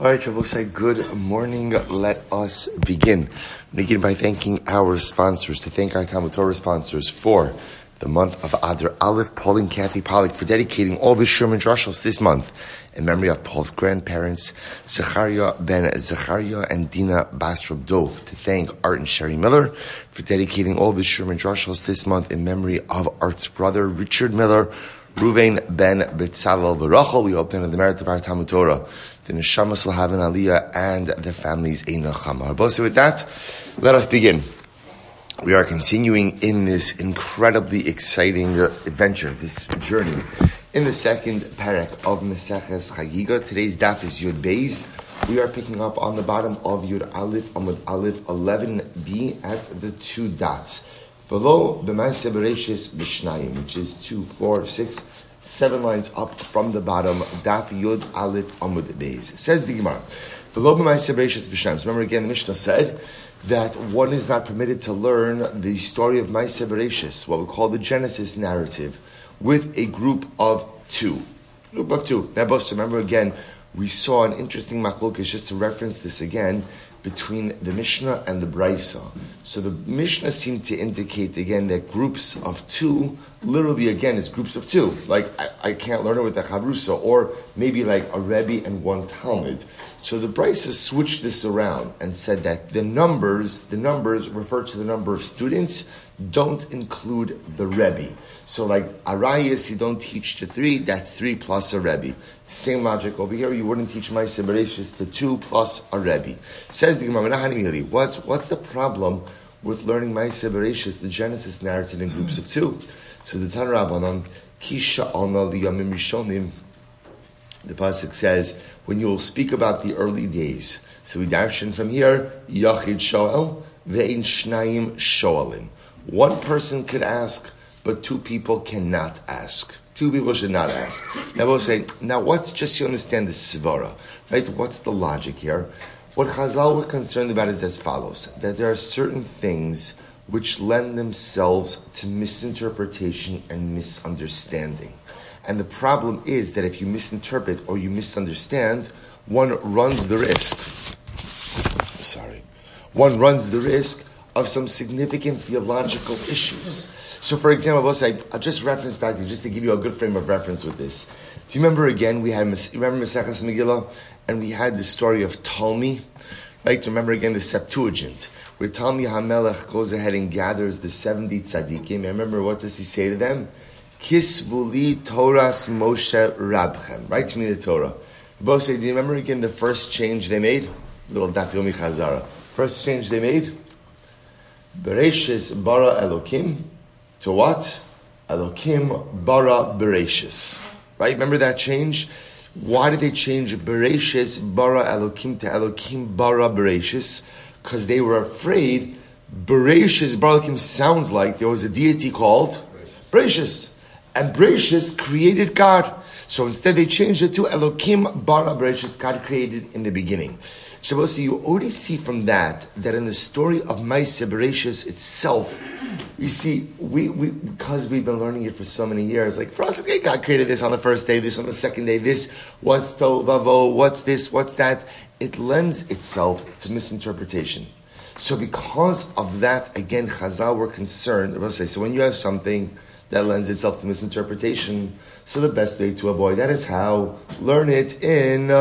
All right, Travelside, good morning. Let us begin. Begin by thanking our sponsors. To thank our Talmud Torah sponsors for the month of Adar Aleph, Paul and Kathy Pollack, for dedicating all the Shiurim and Drushos this month in memory of Paul's grandparents, Zechariah ben Zechariah and Dina Basrab Dov. To thank Art and Sherry Miller for dedicating all the Shiurim and Drushos this month in memory of Art's brother, Richard Miller, Ruvain ben Betzalel Barachel. We hope in the merit of our Talmud Torah, the Neshamas will have an Aliyah and the families in Nachama. So with that, let us begin. We are continuing in this incredibly exciting adventure, this journey, in the second parak of Meseches Chagiga. Today's daf is Yud Beis. We are picking up on the bottom of Yud Aleph Amud Aleph 11b at the two dots. Below the Maaseh Bereshis Mishnayim, which is 2, 4, 6, 7 lines up from the bottom, Daf Yud Aleph Amud Beis. Says the Gemara, below the Maaseh Bereshis Mishnayim. Remember again, the Mishnah said that one is not permitted to learn the story of Maaseh Bereshis, what we call the Genesis narrative, with a group of two. Now, both remember again, we saw an interesting machlokas, just to reference this again, between the Mishnah and the Brisa. So the Mishnah seemed to indicate, again, that groups of two, literally, again, is groups of two. Like, I can't learn it with a Chavrusa, or maybe like a Rebbe and one Talmud. So the Brisa switched this around and said that the numbers refer to the number of students, don't include the Rebbe. So like Arayas, you don't teach to 3, that's 3 plus a Rebbe. Same logic over here, you wouldn't teach Maaseh Bereshis to 2 plus a Rebbe. Says the Gemara, what's the problem with learning Maaseh Bereshis, the Genesis narrative, in groups of 2? So the Tanna Rabbanan, Kisha Alna Liyamim Rishonim, the Pasuk says, when you will speak about the early days. So we dive in from here, Yachid Shoel, Ve'in Shnayim Shoelim. One person could ask, but two people cannot ask. Two people should not ask. Now we'll say, what's, just so you understand the svara, right? What's the logic here? What Chazal were concerned about is as follows, that there are certain things which lend themselves to misinterpretation and misunderstanding. And the problem is that if you misinterpret or you misunderstand, one runs the risk of some significant theological issues. So for example, I'll just reference back to you, just to give you a good frame of reference with this. Do you remember again, remember Maseches Megillah, and we had the story of Talmi, right? Remember again the Septuagint, where Talmi HaMelech goes ahead and gathers the 70 tzaddikim. And remember, what does he say to them? Kisvuli Toras Moshe Rabchem, right? To me the Torah. Both say, do you remember again the first change they made? Little Daf Yomi Chazara. First change they made? Bereshis bara Elokim. To what? Elokim bara Bereshis. Right? Remember that change? Why did they change Bereshis bara Elokim to Elokim bara Bereshis? Because they were afraid Bereshis bara Elokim sounds like there was a deity called Bereshis. And Bereshis created God. So instead they changed it to Elokim bara Bereshis, God created in the beginning. Shabosi, you already see from that in the story of Maaseh Bereshis itself, you see, we because we've been learning it for so many years, like for us, okay, God created this on the first day, this on the second day, this, what's tovavo, what's this, what's that, it lends itself to misinterpretation. So because of that, again, Chazal were concerned, so when you have something that lends itself to misinterpretation, so the best way to avoid that is how? Learn it in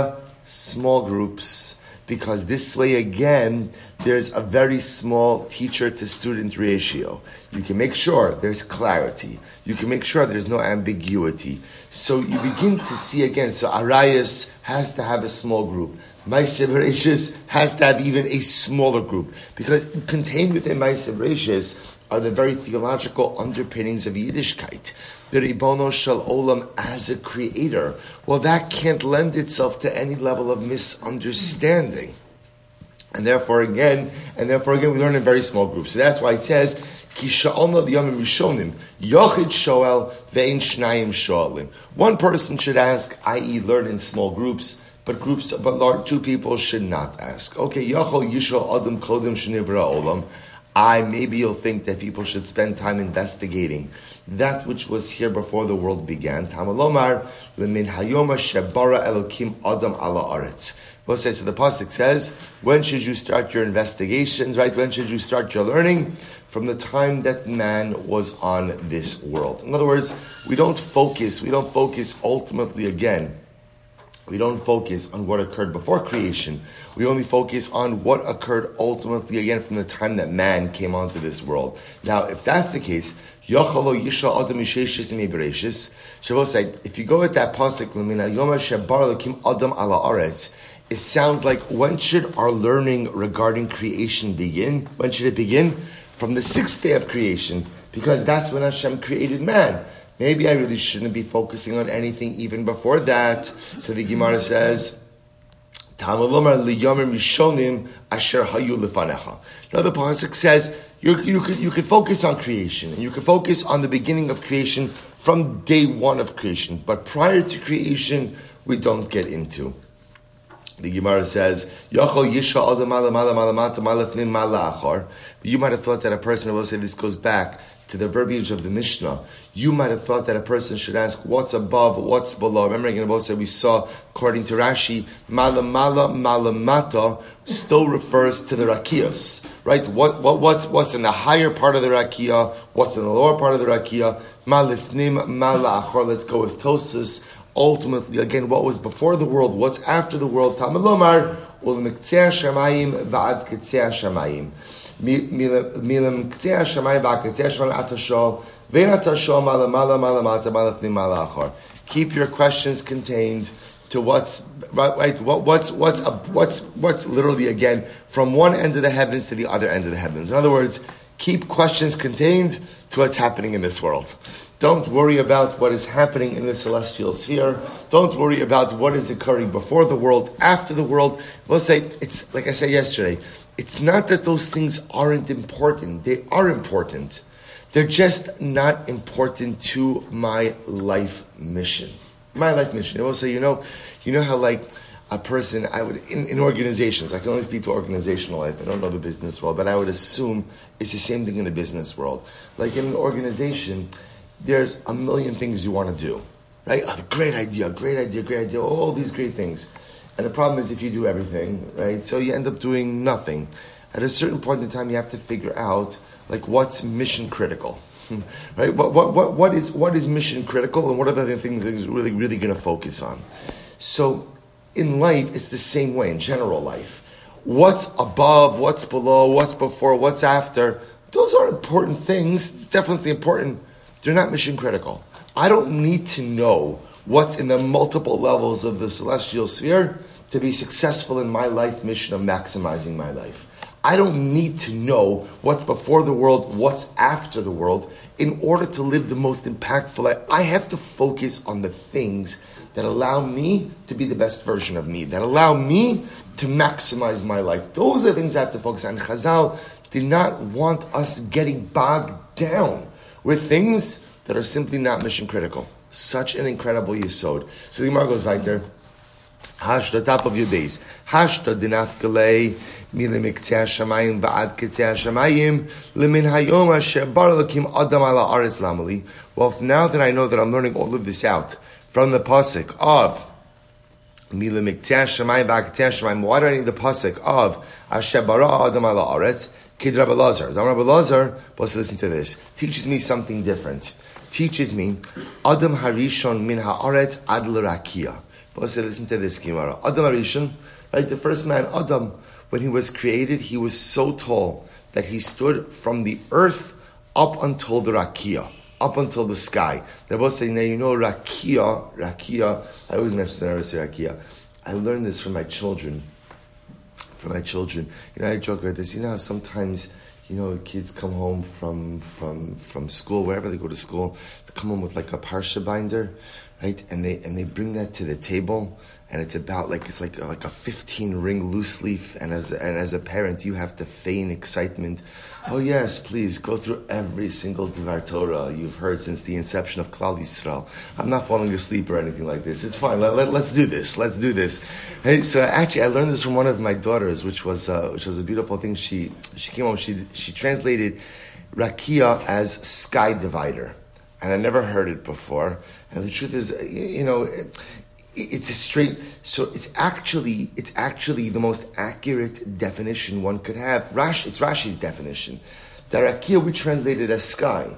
small groups. Because this way, again, there's a very small teacher-to-student ratio. You can make sure there's clarity. You can make sure there's no ambiguity. So you begin to see, again, so Arayas has to have a small group. Maaseh Bereshis has to have even a smaller group. Because contained within Maaseh Bereshis are the very theological underpinnings of Yiddishkeit. The Ribono Shel Olam as a creator. Well, that can't lend itself to any level of misunderstanding. And therefore again, we learn in very small groups. So that's why it says, Ki sha'alna liyamim rishonim, yochid shoel, ve'in shnayim shoelim. One person should ask, i.e. learn in small groups, but large two people should not ask. Okay, yochol yishol adam kodim shenivra olam. maybe you'll think that people should spend time investigating that which was here before the world began. Tamalomar lemin hayoma shebara elokim adam ala aretz. We'll say, so the pasuk says, when should you start your investigations, right? When should you start your learning? From the time that man was on this world. In other words, we don't focus ultimately again. We don't focus on what occurred before creation. We only focus on what occurred ultimately, again, from the time that man came onto this world. Now, if that's the case, Shavuot said, if you go with that pasuk, it sounds like, when should our learning regarding creation begin? When should it begin? From the sixth day of creation, because that's when Hashem created man. Maybe I really shouldn't be focusing on anything even before that. So the Gemara says, now the pasuk says, you could focus on creation, and you could focus on the beginning of creation from day one of creation. But prior to creation, we don't get into. The Gemara says, you might have thought that a person, I will say this goes back to the verbiage of the Mishnah, you might have thought that a person should ask, what's above, what's below? Remember, again, both said we saw, according to Rashi, mala mala mala mata still refers to the rakias, right? What's in the higher part of the rakia? What's in the lower part of the rakia? Malifnim mala achor. Let's go with Tosas. Ultimately, again, what was before the world? What's after the world? Tamalomar ulmiktzeh shamayim va'ad kitzeh shamayim. Keep your questions contained to what's literally, again, from one end of the heavens to the other end of the heavens. In other words, keep questions contained to what's happening in this world. Don't worry about what is happening in the celestial sphere. Don't worry about what is occurring before the world, after the world. We'll say, it's like I said yesterday, it's not that those things aren't important. They are important. They're just not important to my life mission. My life mission. I will say, you know how, like, a person, I would, in organizations, I can only speak to organizational life. I don't know the business world, but I would assume it's the same thing in the business world. Like, in an organization, there's a million things you want to do, right? Oh, great idea, all these great things. And the problem is if you do everything, right? So you end up doing nothing. At a certain point in time, you have to figure out, like, what's mission critical, right? What is mission critical, and what are the other things that is really, really going to focus on? So in life, it's the same way, in general life. What's above, what's below, what's before, what's after, those are important things. It's definitely important. They're not mission critical. I don't need to know what's in the multiple levels of the celestial sphere to be successful in my life mission of maximizing my life. I don't need to know what's before the world, what's after the world, in order to live the most impactful life. I have to focus on the things that allow me to be the best version of me, that allow me to maximize my life. Those are the things I have to focus on. Chazal did not want us getting bogged down with things that are simply not mission critical. Such an incredible yisod. So the Gemara goes right there. Hashta, top of your base. Hashta dinafkalei milimiktzeh shamayim va'ad kitzeh shamayim lemin hayom shebar lakim adam ala aretz lamali. Well, now that I know that I'm learning all of this out from the pasuk of milimiktzeh shamayim va'ad kitzeh shamayim, why do I need the pasuk of ashebara adam ala aretz? Kid Rabbi Lazar. Rabbi Lazar, let's listen to this. Teaches me something different. Teaches me Adam Harishon min haaretz ad l'rakia. But listen to this Gemara. Adam Harishon, right? The first man, Adam, when he was created, he was so tall that he stood from the earth up until the rakia, up until the sky. They're both saying, now rakia. I always mention rakia. I learned this from my children. I joke about this. You know how sometimes, kids come home from school, wherever they go to school, they come home with like a parsha binder, right? And they bring that to the table, and it's about like a 15-ring loose leaf, and as a parent you have to feign excitement. Oh yes, please go through every single Dvar Torah you've heard since the inception of Klal Yisrael. I'm not falling asleep or anything like this. It's fine. Let's do this. Let's do this. Hey, so actually, I learned this from one of my daughters, which was a beautiful thing. She came home. She translated Rakia as sky divider, and I never heard it before. And the truth is, you know. It's a straight, so it's actually the most accurate definition one could have. It's Rashi's definition. The Rakia we translated as sky,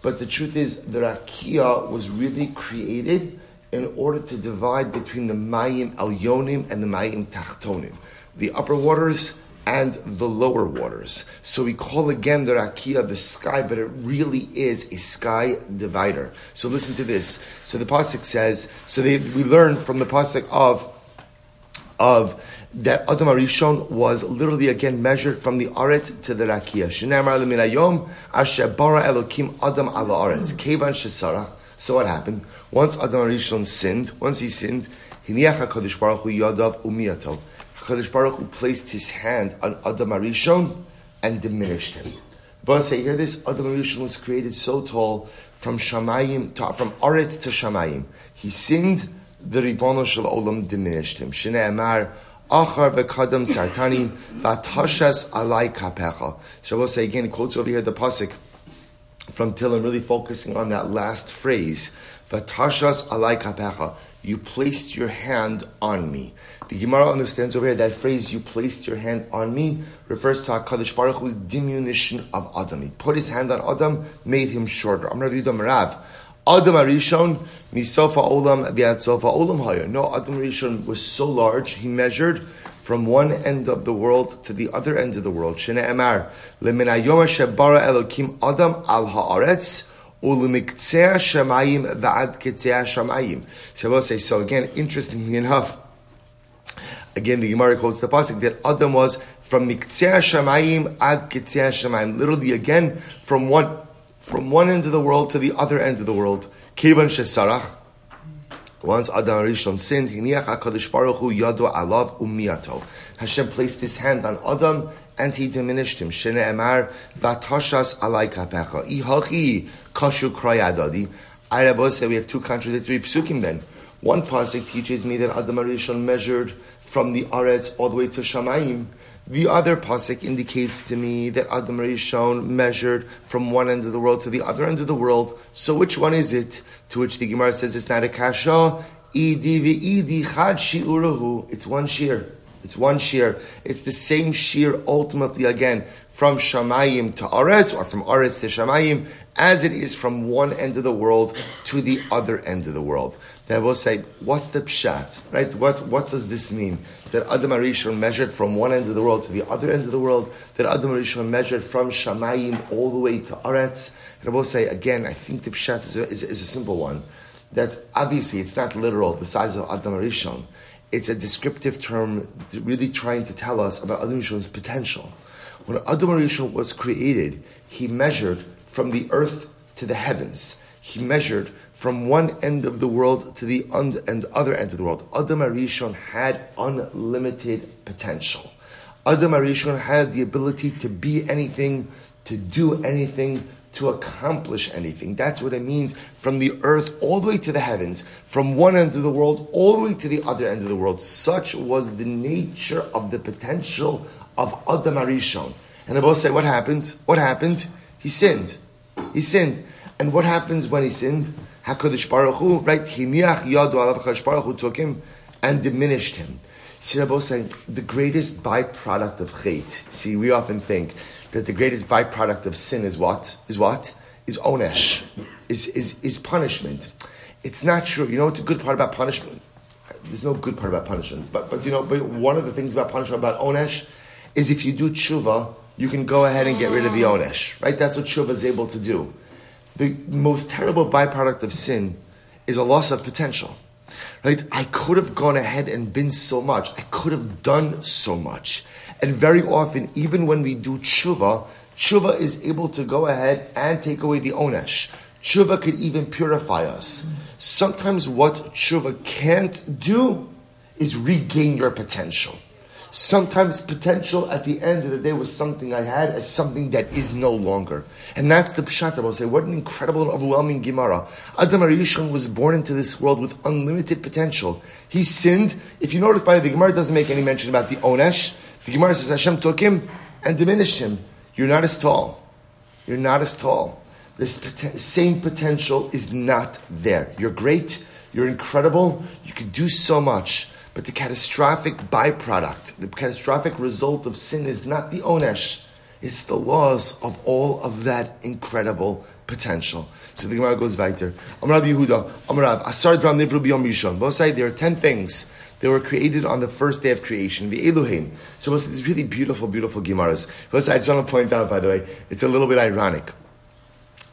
but the truth is the Rakia was really created in order to divide between the Mayim Alyonim and the Mayim Tachtonim, the upper waters and the lower waters. So we call again the Rakia the sky, but it really is a sky divider. So listen to this. So the pasuk says. So we learn from the pasuk of that Adam Arishon was literally again measured from the Aretz to the Rakia. Shenamar leminayom asher bara Elokim Adam ala Aretz kevan shesarach. So what happened? Once Adam Arishon sinned, hiniach Hakadosh Baruch Hu yadav umiyato. Hakadosh Baruch Hu placed his hand on Adam Arishon and diminished him. But say, hear this: Adam Arishon was created so tall, from Aretz to Shamayim. He sinned; the Ribono Shel Olam diminished him. Shne'emar achar v'kadam sartani v'tashas alai kapecha. So we'll say again, quotes over here the pasuk from Tehillim, really focusing on that last phrase: v'tashas alai kapecha. You placed your hand on me. The Gemara understands over here that phrase, you placed your hand on me, refers to HaKadosh Baruch Hu's diminution of Adam. He put his hand on Adam, made him shorter. Amar Yudam Rav, Adam Arishon, misofa olam v'ad sofa olam haya. No, Adam Arishon was so large, he measured from one end of the world to the other end of the world. Shne'emar, leminayom asher bara Elokim Adam al ha'aretz, so we'll say, so again, interestingly enough, again the Gemara quotes the pasuk that Adam was from Miktzea Shamayim ad Kitzea Shamayim, literally again from one end of the world to the other end of the world. Kevan shesarach. Once Adam Rishon sinned, hiniach Hakadosh Baruch Hu yado alav umiyato. Hashem placed his hand on Adam and he diminished him. Shne'emar v'tashas alai kapecha. Ihachi kashu krayadadi. Rabbi said we have two contradictory psukim then. One pasuk teaches me that Adam Rishon measured from the Aretz all the way to Shamayim. The other pasuk indicates to me that Adam Rishon measured from one end of the world to the other end of the world. So which one is it? To which the Gemara says it's not a kasha. Idi v'idi chad shi'urahu. It's one shear. It's one shear. It's the same shear ultimately again from Shamayim to Aretz or from Aretz to Shamayim as it is from one end of the world to the other end of the world. Then we'll say, what's the pshat? Right? What does this mean? That Adam Arishon measured from one end of the world to the other end of the world? That Adam Arishon measured from Shamayim all the way to Aretz? And we'll say, again, I think the pshat is a simple one. That obviously it's not literal, the size of Adam Arishon. It's a descriptive term really trying to tell us about Adam Arishon's potential. When Adam Arishon was created, he measured from the earth to the heavens. He measured from one end of the world to the other end of the world. Adam Arishon had unlimited potential. Adam Arishon had the ability to be anything, to do anything, to accomplish anything. That's what it means from the earth all the way to the heavens, from one end of the world all the way to the other end of the world. Such was the nature of the potential of Adam Arishon. And I both say, what happened? What happened? He sinned. He sinned. And what happens when he sinned? HaKadosh Baruch Hu, right? Hiniach yadu alav, HaKadosh Baruch Hu took him and diminished him. See, I both say, the greatest byproduct of Chet. See, we often think that the greatest byproduct of sin is what? Is onesh, is punishment. It's not true. You know what's a good part about punishment? There's no good part about punishment. But one of the things about punishment, about onesh, is if you do tshuva, you can go ahead and get rid of the onesh. Right? That's what tshuva is able to do. The most terrible byproduct of sin is a loss of potential. Right? I could have gone ahead and been so much. I could have done so much. And very often, even when we do tshuva, tshuva is able to go ahead and take away the onesh. Tshuva could even purify us. Sometimes what tshuva can't do is regain your potential. Sometimes potential at the end of the day was something I had as something that is no longer. And that's the Pshat I will say. What an incredible and overwhelming Gemara. Adam HaRishon was born into this world with unlimited potential. He sinned. If you notice, by the way, the Gemara doesn't make any mention about the Onesh. The Gemara says Hashem took him and diminished him. You're not as tall. You're not as tall. This same potential is not there. You're great. You're incredible. You can do so much. But the catastrophic byproduct, the catastrophic result of sin is not the onesh. It's the loss of all of that incredible potential. So the Gemara goes weiter. Amar Rabbi Yehuda, Amar Rav, Asar Dvarim Nivru B'Yom Rishon. Both sides, there are 10 things that were created on the first day of creation. The Elohim. So both sides, these really beautiful, beautiful Gemaras. Both sides, I just want to point out, by the way, it's a little bit ironic.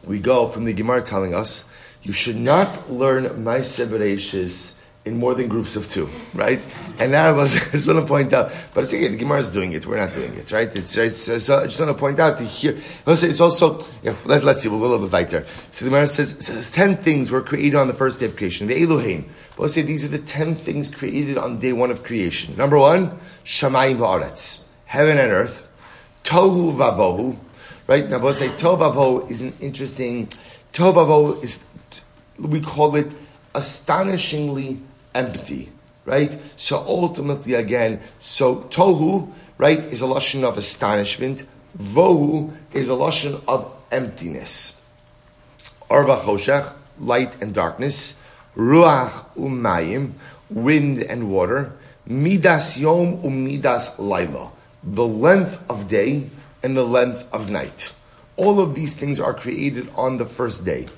We go from the Gemara telling us, you should not learn Ma'aseh Bereishis in more than groups of two, right? And that was, I just want to point out, but it's again, the Gemara is doing it, we're not doing it, right? So I just want to point out to here, it's also, yeah, let's see, we'll go a little bit back there. So the Gemara says 10 things were created on the first day of creation, the Elohim. But let's say these are the 10 things created on day one of creation. Number one, Shamayim Va'aretz, heaven and earth, Tohu Vavohu, right? Now, let's say Tohu Vavohu is an interesting, Tohu Vavohu is, we call it astonishingly empty, right? So ultimately, again, so tohu, right, is a lashon of astonishment. Vohu is a lashon of emptiness. Arba choshech, light and darkness. Ruach umayim, wind and water. Midas yom umidas laila, the length of day and the length of night. All of these things are created on the first day.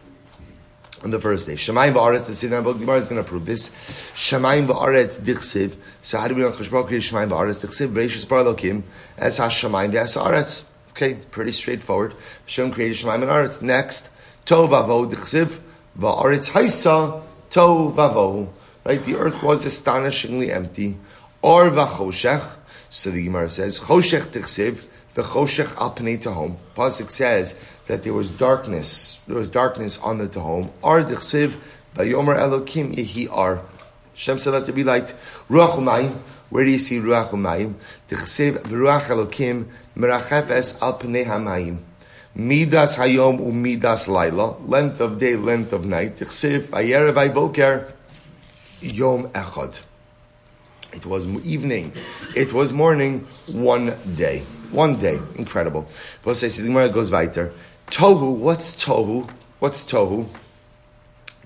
On the first day, Shemayim v'aretz. The Siddur Book Gemara is going to prove this. Shemayim v'aretz dichsev. So how do we know Cheshbon created Shemayim v'aretz dichsev? Bereishis bara Elokim as Hashemayim v'as aretz. Okay, pretty straightforward. Hashem created Shemayim and aretz. Next, Tohu v'avohu dichsev v'aretz haisa Tohu v'avohu. Right, the earth was astonishingly empty. Or v'choshech. So the Gemara says choshech dichsev. The choshech al pnei tahom. Pasuk says that there was darkness. There was darkness on the tahom. Ar dichsiv vayomer Elokim yehi ar. Hashem said that there be light. Ruach umayim. Where do you see ruach umayim? Dichsiv v'ruach Elokim merachefes al pnei hamayim. Midas hayom umidas laila. Length of day, length of night. Dichsiv vayerev vayvoker yom echad. It was evening. It was morning. One day. One day. Incredible. But the Gemara goes weiter. Tohu. What's tohu? What's tohu?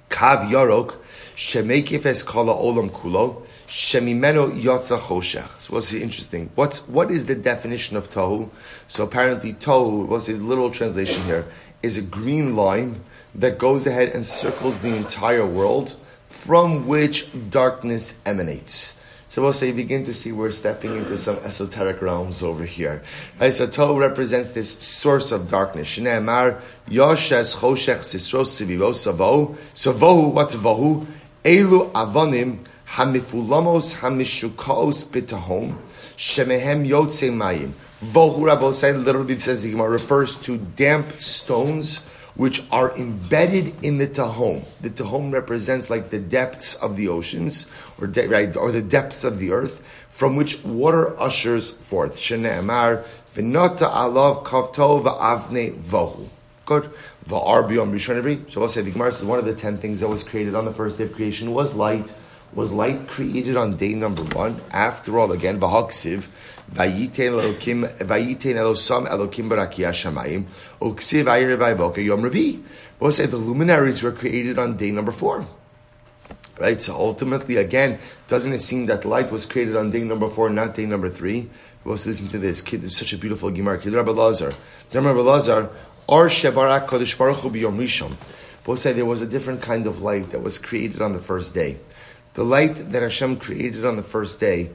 Kav yorok. Shemekifes kala olam kulo. Shemimeno yotza choshech. So what's interesting? What is the definition of tohu? So apparently tohu, what's his literal translation here, is a green line that goes ahead and circles the entire world from which darkness emanates. So we'll say, begin to see we're stepping into some esoteric realms over here. Right, so Tohu represents this source of darkness. Shnei Amar, Yoshes, Choshech, Sisro, Siviro, Savohu. Savohu, what's Vohu? Elu Avonim, Hamifulamos, Hamishukaos, Bitahom, Shemehem, Yotze, Mayim. Vohu, Rabosai, literally says the Gemara, refers to damp stones which are embedded in the Tahom. The Tahom represents like the depths of the oceans, or the depths of the earth, from which water ushers forth. Shnei Amar, V'nota alav kavto v'avne vohu. Good. V'ar b'yom rishon. So I'll say the Gemara says one of the 10 things that was created on the first day of creation was light. Was light created on day number one? After all, again, v'haksiv, v'yitein elosam elokim barakia shamayim, uksiv ayir v'ayvoker yom revi. We'll say the luminaries were created on day number four. Right, so ultimately, again, doesn't it seem that light was created on day number four, not day number three? We'll listen to this. Kid, there's such a beautiful gemara. Kid Rabbi Lazar. Rabbi Lazar, or shebarak kodesh baruch hu b'yom rishon. We'll say there was a different kind of light that was created on the first day. The light that Hashem created on the first day,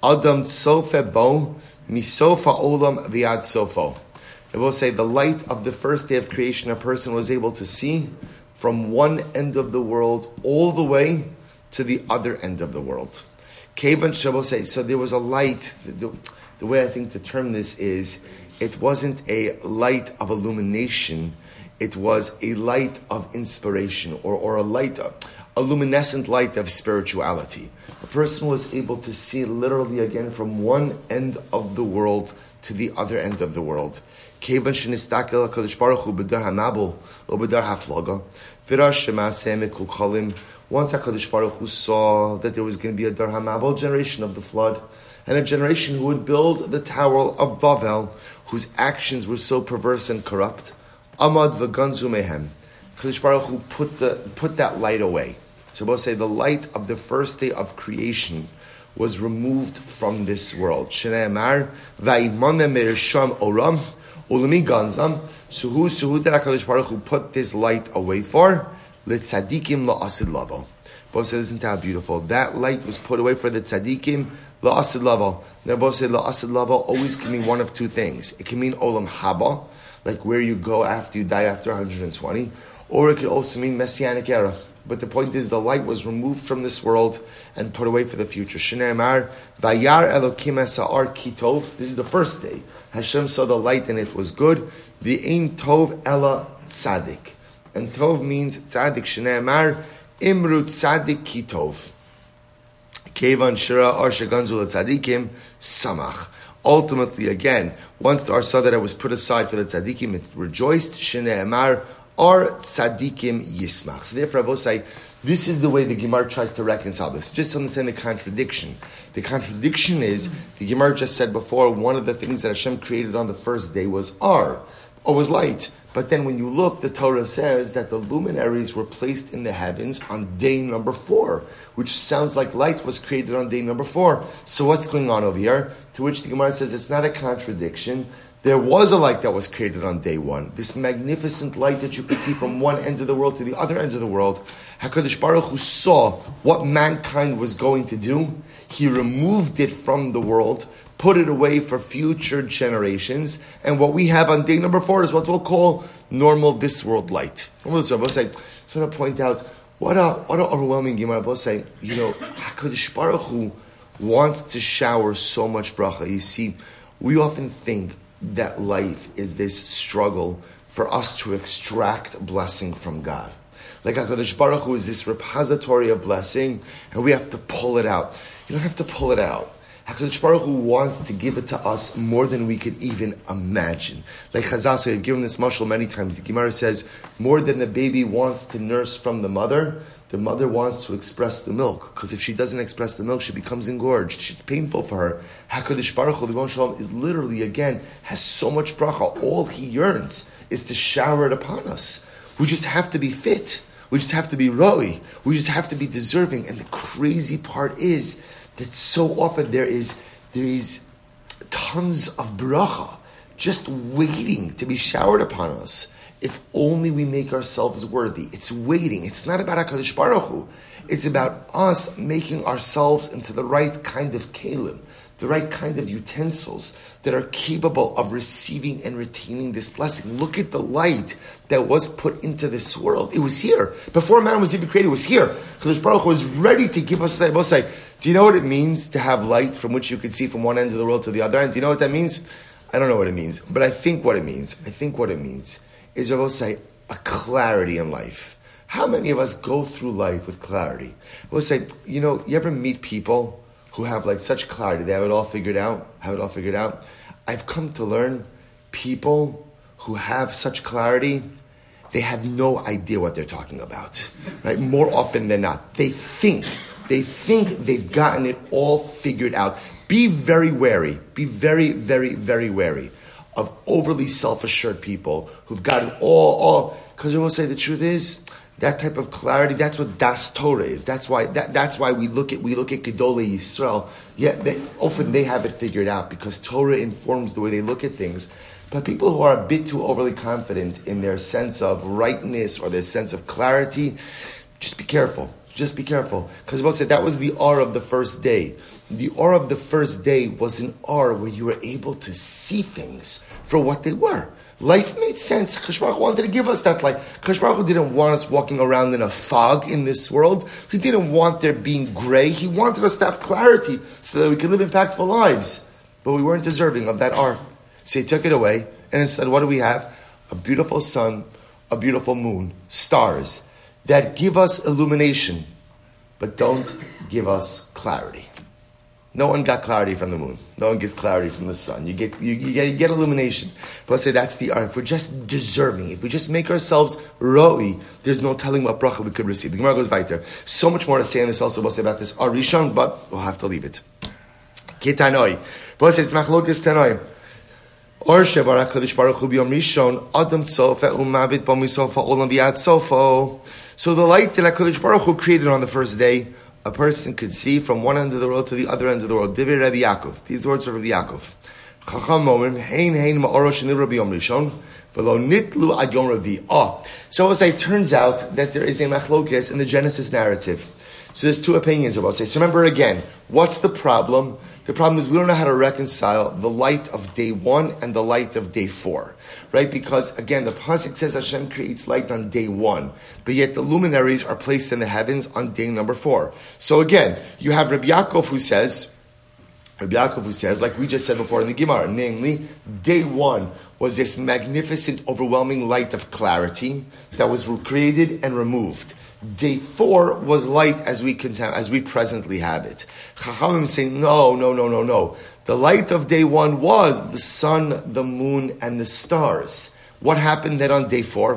Adam Sofa Bo, Misofa Olam Viad Sofo. It will say the light of the first day of creation, a person was able to see from one end of the world all the way to the other end of the world. Kevan Shabbat say, so there was a light. The way I think to term this is, it wasn't a light of illumination. It was a light of inspiration, or a light of a luminescent light of spirituality. A person was able to see literally again from one end of the world to the other end of the world. Once HaKadosh Baruch Hu saw that there was going to be a Dar HaMabul generation of the flood, and a generation who would build the Tower of Babel, whose actions were so perverse and corrupt, Amad v'ganzu mehem. HaKadosh Baruch Hu put that light away. So we'll say the light of the first day of creation was removed from this world. Shne'emar va'imane meresham oram ulmi ganzam. So who did HaKadosh Baruch Hu put this light away for? L'tzadikim la'asid lavo. Bo said, isn't that beautiful? That light was put away for the tzadikim la'asid lavo. Now Bo said, la'asid lavo always can mean one of two things. It can mean olam haba, like where you go after you die after 120, or it could also mean messianic era. But the point is, the light was removed from this world and put away for the future. Shne'emar vayar elokim esa'ar ki tov. This is the first day. Hashem saw the light and it was good. V'ein tov ela tzadik. And tov means tzadik. Shne'emar imru tzadik ki tov. Kevan shira ar sheganzu letzadikim samach. Ultimately, again, once the arsah that I was put aside for the tzadikim, it rejoiced. Shne'emar or tzadikim yismach. So therefore, Rabosai, this is the way the Gemara tries to reconcile this. Just understand the contradiction. The contradiction is, the Gemara just said before, one of the things that Hashem created on the first day was was light. But then when you look, the Torah says that the luminaries were placed in the heavens on day number 4, which sounds like light was created on day number 4. So what's going on over here? To which the Gemara says it's not a contradiction. There was a light that was created on day 1. This magnificent light that you could see from one end of the world to the other end of the world. HaKadosh Baruch Hu saw what mankind was going to do. He removed it from the world, put it away for future generations. And what we have on day number 4 is what we'll call normal this world light. So I want to point out, what an overwhelming Gemara. I say, HaKadosh Baruch Hu wants to shower so much bracha. You see, we often think that life is this struggle for us to extract blessing from God. Like HaKadosh Baruch Hu is this repository of blessing, and we have to pull it out. You don't have to pull it out. HaKadosh Baruch Hu wants to give it to us more than we could even imagine. Like Chazal said, I've given this mashal many times. The Gemara says, more than the baby wants to nurse from the mother wants to express the milk, because if she doesn't express the milk, she becomes engorged. It's painful for her. HaKadosh Baruch Hu, Ribbono Shel Olam, is literally, again, has so much bracha. All he yearns is to shower it upon us. We just have to be fit. We just have to be roi. We just have to be deserving. And the crazy part is that so often there is tons of bracha just waiting to be showered upon us. If only we make ourselves worthy. It's waiting. It's not about HaKadosh Baruch Hu. It's about us making ourselves into the right kind of kelim, the right kind of utensils that are capable of receiving and retaining this blessing. Look at the light that was put into this world. It was here. Before man was even created, it was here. HaKadosh Baruch Hu was ready to give us that. Do you know what it means to have light from which you could see from one end of the world to the other end? Do you know what that means? I don't know what it means, but I think what it means is, Rabbi say, a clarity in life. How many of us go through life with clarity? We'll say, you ever meet people who have such clarity? They have it all figured out. I've come to learn people who have such clarity, they have no idea what they're talking about. Right? More often than not, they think they've gotten it all figured out. Be very wary. Be very, very, very wary of overly self-assured people who've got it all, because we will say the truth is, that type of clarity, that's what Das Torah is. That's why we look at Gedolei Yisrael. Yeah, often they have it figured out, because Torah informs the way they look at things. But people who are a bit too overly confident in their sense of rightness or their sense of clarity, just be careful. Because we'll say that was the R of the first day. The R of the first day was an R where you were able to see things for what they were. Life made sense. HaKadosh Baruch Hu wanted to give us that light. HaKadosh Baruch Hu didn't want us walking around in a fog in this world. He didn't want there being gray. He wanted us to have clarity so that we could live impactful lives. But we weren't deserving of that R. So he took it away, and instead what do we have? A beautiful sun, a beautiful moon, stars. that give us illumination, but don't give us clarity. No one got clarity from the moon. No one gets clarity from the sun. You get illumination. But let's say that's the art. If we're just deserving, if we just make ourselves ro'i, there's no telling what bracha we could receive. The Gemara goes weiter. So much more to say on this also. We'll say about this Arishon, but we'll have to leave it. Ketanoi. But let's say it's Machlokes Tanoi. Or Shebarach Kadosh Baruch Hu B'Yom Rishon Adam Tzofa U'Mavit B'Misofa Olam B'Yad Sofo. So the light that HaKadosh Baruch Hu created on the first day, a person could see from one end of the world to the other end of the world. Divrei Rabbi Yaakov. These words are Rabbi Yaakov. Chacham Omer, Hein Ma'oro Shenivra B'Yom Rishon, V'lo Nitlu Ad Yom Revi. So as it turns out that there is a machlokes in the Genesis narrative. So there's two opinions about it. So remember again, what's the problem? The problem is we don't know how to reconcile the light of day one and the light of day four. Right? Because again, the Pasuk says Hashem creates light on day one, but yet the luminaries are placed in the heavens on day number four. So again, you have Rabbi Yaakov who says, like we just said before in the Gemara, namely, day one was this magnificent, overwhelming light of clarity that was created and removed. Day four was light as we presently have it. Chachamim say, no. The light of day one was the sun, the moon, and the stars. What happened then on day four?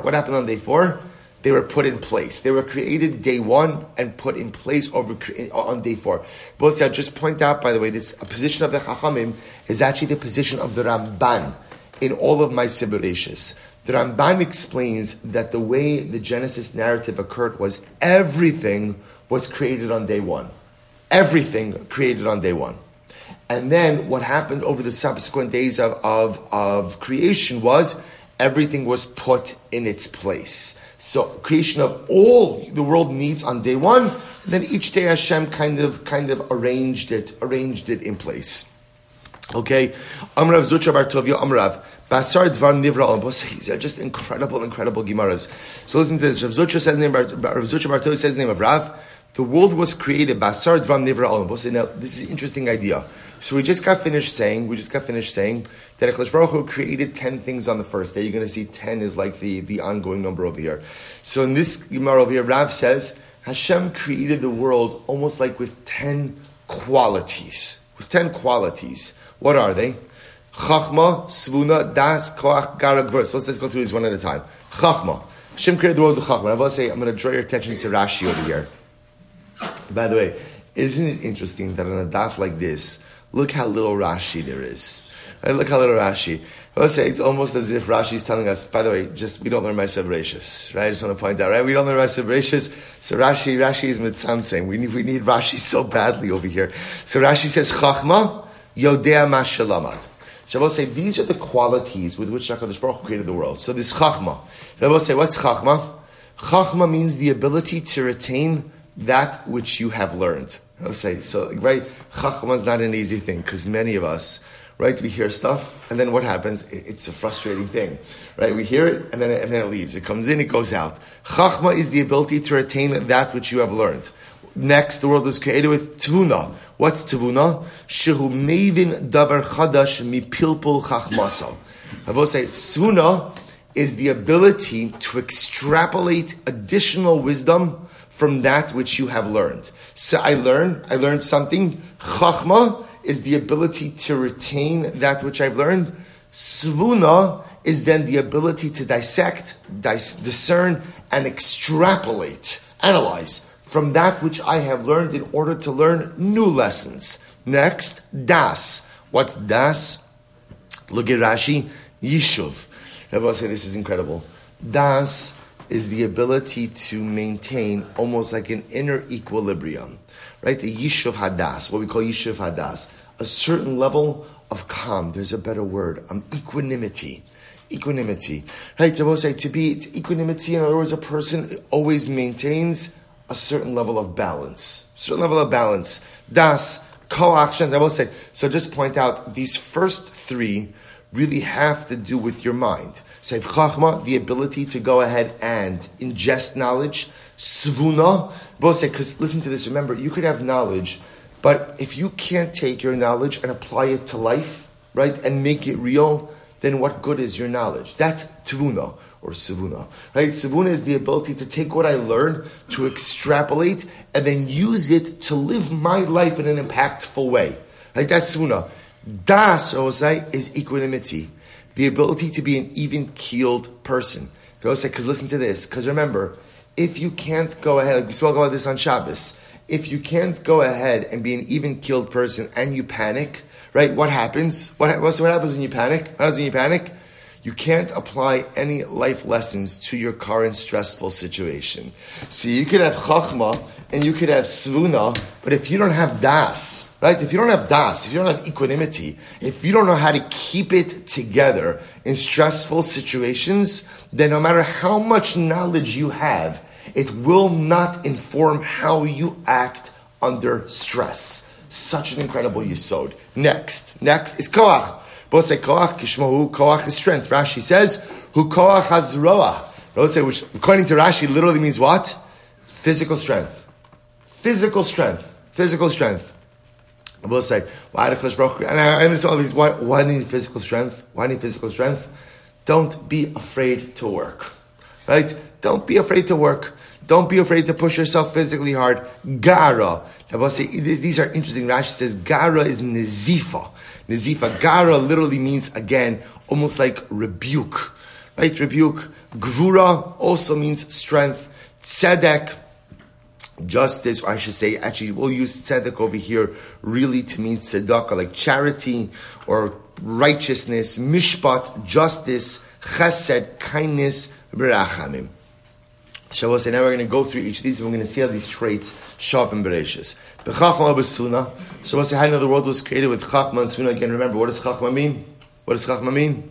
They were put in place. They were created day one and put in place on day four. But I'll just point out, by the way, this position of the Chachamim is actually the position of the Ramban in all of my Sibirishas. The Ramban explains that the way the Genesis narrative occurred was everything was created on day one. And then what happened over the subsequent days of creation was everything was put in its place. So creation of all the world needs on day one, and then each day Hashem kind of arranged it in place. Okay? Amrav Zucha Bar Tovia Amrav. Basar Dvar Nivra. These are just incredible Gemaras. So listen to this. Rav Zucha Bar Tovia says the name of Rav. The world was created. Basar Dvar Nivra. Now, this is an interesting idea. So we just got finished saying that HaKadosh Baruch Hu created 10 things on the first day. You're going to see 10 is like the ongoing number over here. So in this Gemara over here, Rav says, Hashem created the world almost like with 10 qualities. What are they? Chachma, Svuna, Das, Koach, Gara, Gvur. So let's go through these one at a time. Chachma. Hashem created the world with Chachma. I'm going to draw your attention to Rashi over here. By the way, isn't it interesting that on a daf like this, look how little Rashi there is. Right? It's almost as if Rashi is telling us, by the way, we don't learn Ma'aseh Bereshis, right? I just want to point out, right? We don't learn Ma'aseh Bereshis. So Rashi is mitzam saying, we need Rashi so badly over here. So Rashi says, Chachma, Yodea Mashalamat. So Rabbi say, these are the qualities with which HaKadosh Baruch Hu created the world. So this Chachma. Rabbi say, what's Chachma? Chachma means the ability to retain that which you have learned. I'll say, so, right, Chachma is not an easy thing, because many of us, right, we hear stuff, and then what happens? It's a frustrating thing, right? We hear it, and then it leaves. It comes in, it goes out. Chachma is the ability to retain that which you have learned. Next, the world was created with Tvuna. What's Tvuna? Shehu mevin davar chadash mipilpul chachmasam. I will say, Tvuna is the ability to extrapolate additional wisdom from that which you have learned. So I learned something. Chachma is the ability to retain that which I've learned. Svuna is then the ability to dissect, discern, and extrapolate, analyze from that which I have learned in order to learn new lessons. Next, Das. What's Das? Look at Rashi, Yishuv. Everyone say this is incredible. Das is the ability to maintain almost like an inner equilibrium, right? The Yishuv Hadas, what we call Yishuv Hadas, a certain level of calm. There's a better word, equanimity, right? I will say equanimity, in other words, a person always maintains a certain level of balance, Das, Koach, I will say, so just point out, these first three really have to do with your mind. Save Chachma, the ability to go ahead and ingest knowledge. Svuna, both say, because listen to this, remember, you could have knowledge, but if you can't take your knowledge and apply it to life, right, and make it real, then what good is your knowledge? That's Tvuna, or sivuna. Right? Sivuna is the ability to take what I learn, to extrapolate, and then use it to live my life in an impactful way. Right? That's sivuna. Das, Rosai, is equanimity. The ability to be an even-keeled person. Rosai, because listen to this. Because remember, if you can't go ahead, like we spoke about this on Shabbos, if you can't go ahead and be an even-keeled person and you panic, right, what happens? What happens when you panic? What happens when you panic? You can't apply any life lessons to your current stressful situation. So you could have chachma and you could have svuna, but if you don't have das, right? If you don't have das, if you don't have equanimity, if you don't know how to keep it together in stressful situations, then no matter how much knowledge you have, it will not inform how you act under stress. Such an incredible yisod. Next is koach. Both say koach, kishmohu, koach is strength. Rashi says, hu koach hazroah. Which, according to Rashi, literally means what? Physical strength. Physical strength. Physical strength. Both say, and I understand all these, why need physical strength? Why need physical strength? Don't be afraid to work. Right? Don't be afraid to work. Don't be afraid to push yourself physically hard. Gara. These are interesting. Rashi says gara is nezifa. Nezifa. Gara literally means, again, almost like rebuke. Right? Rebuke. Gvura also means strength. Tzedek. Justice, or I should say, actually, we'll use tzedek over here really to mean tzedakah, like charity or righteousness. Mishpat. Justice. Chesed. Kindness. Berachamim. Shabbos, so now we're going to go through each of these and we're going to see how these traits show up in Bereishis. B'chachma b'suna. Shabbos, how do you know the world was created with chachma and suna? Again, remember, what does chachma mean? What does chachma mean?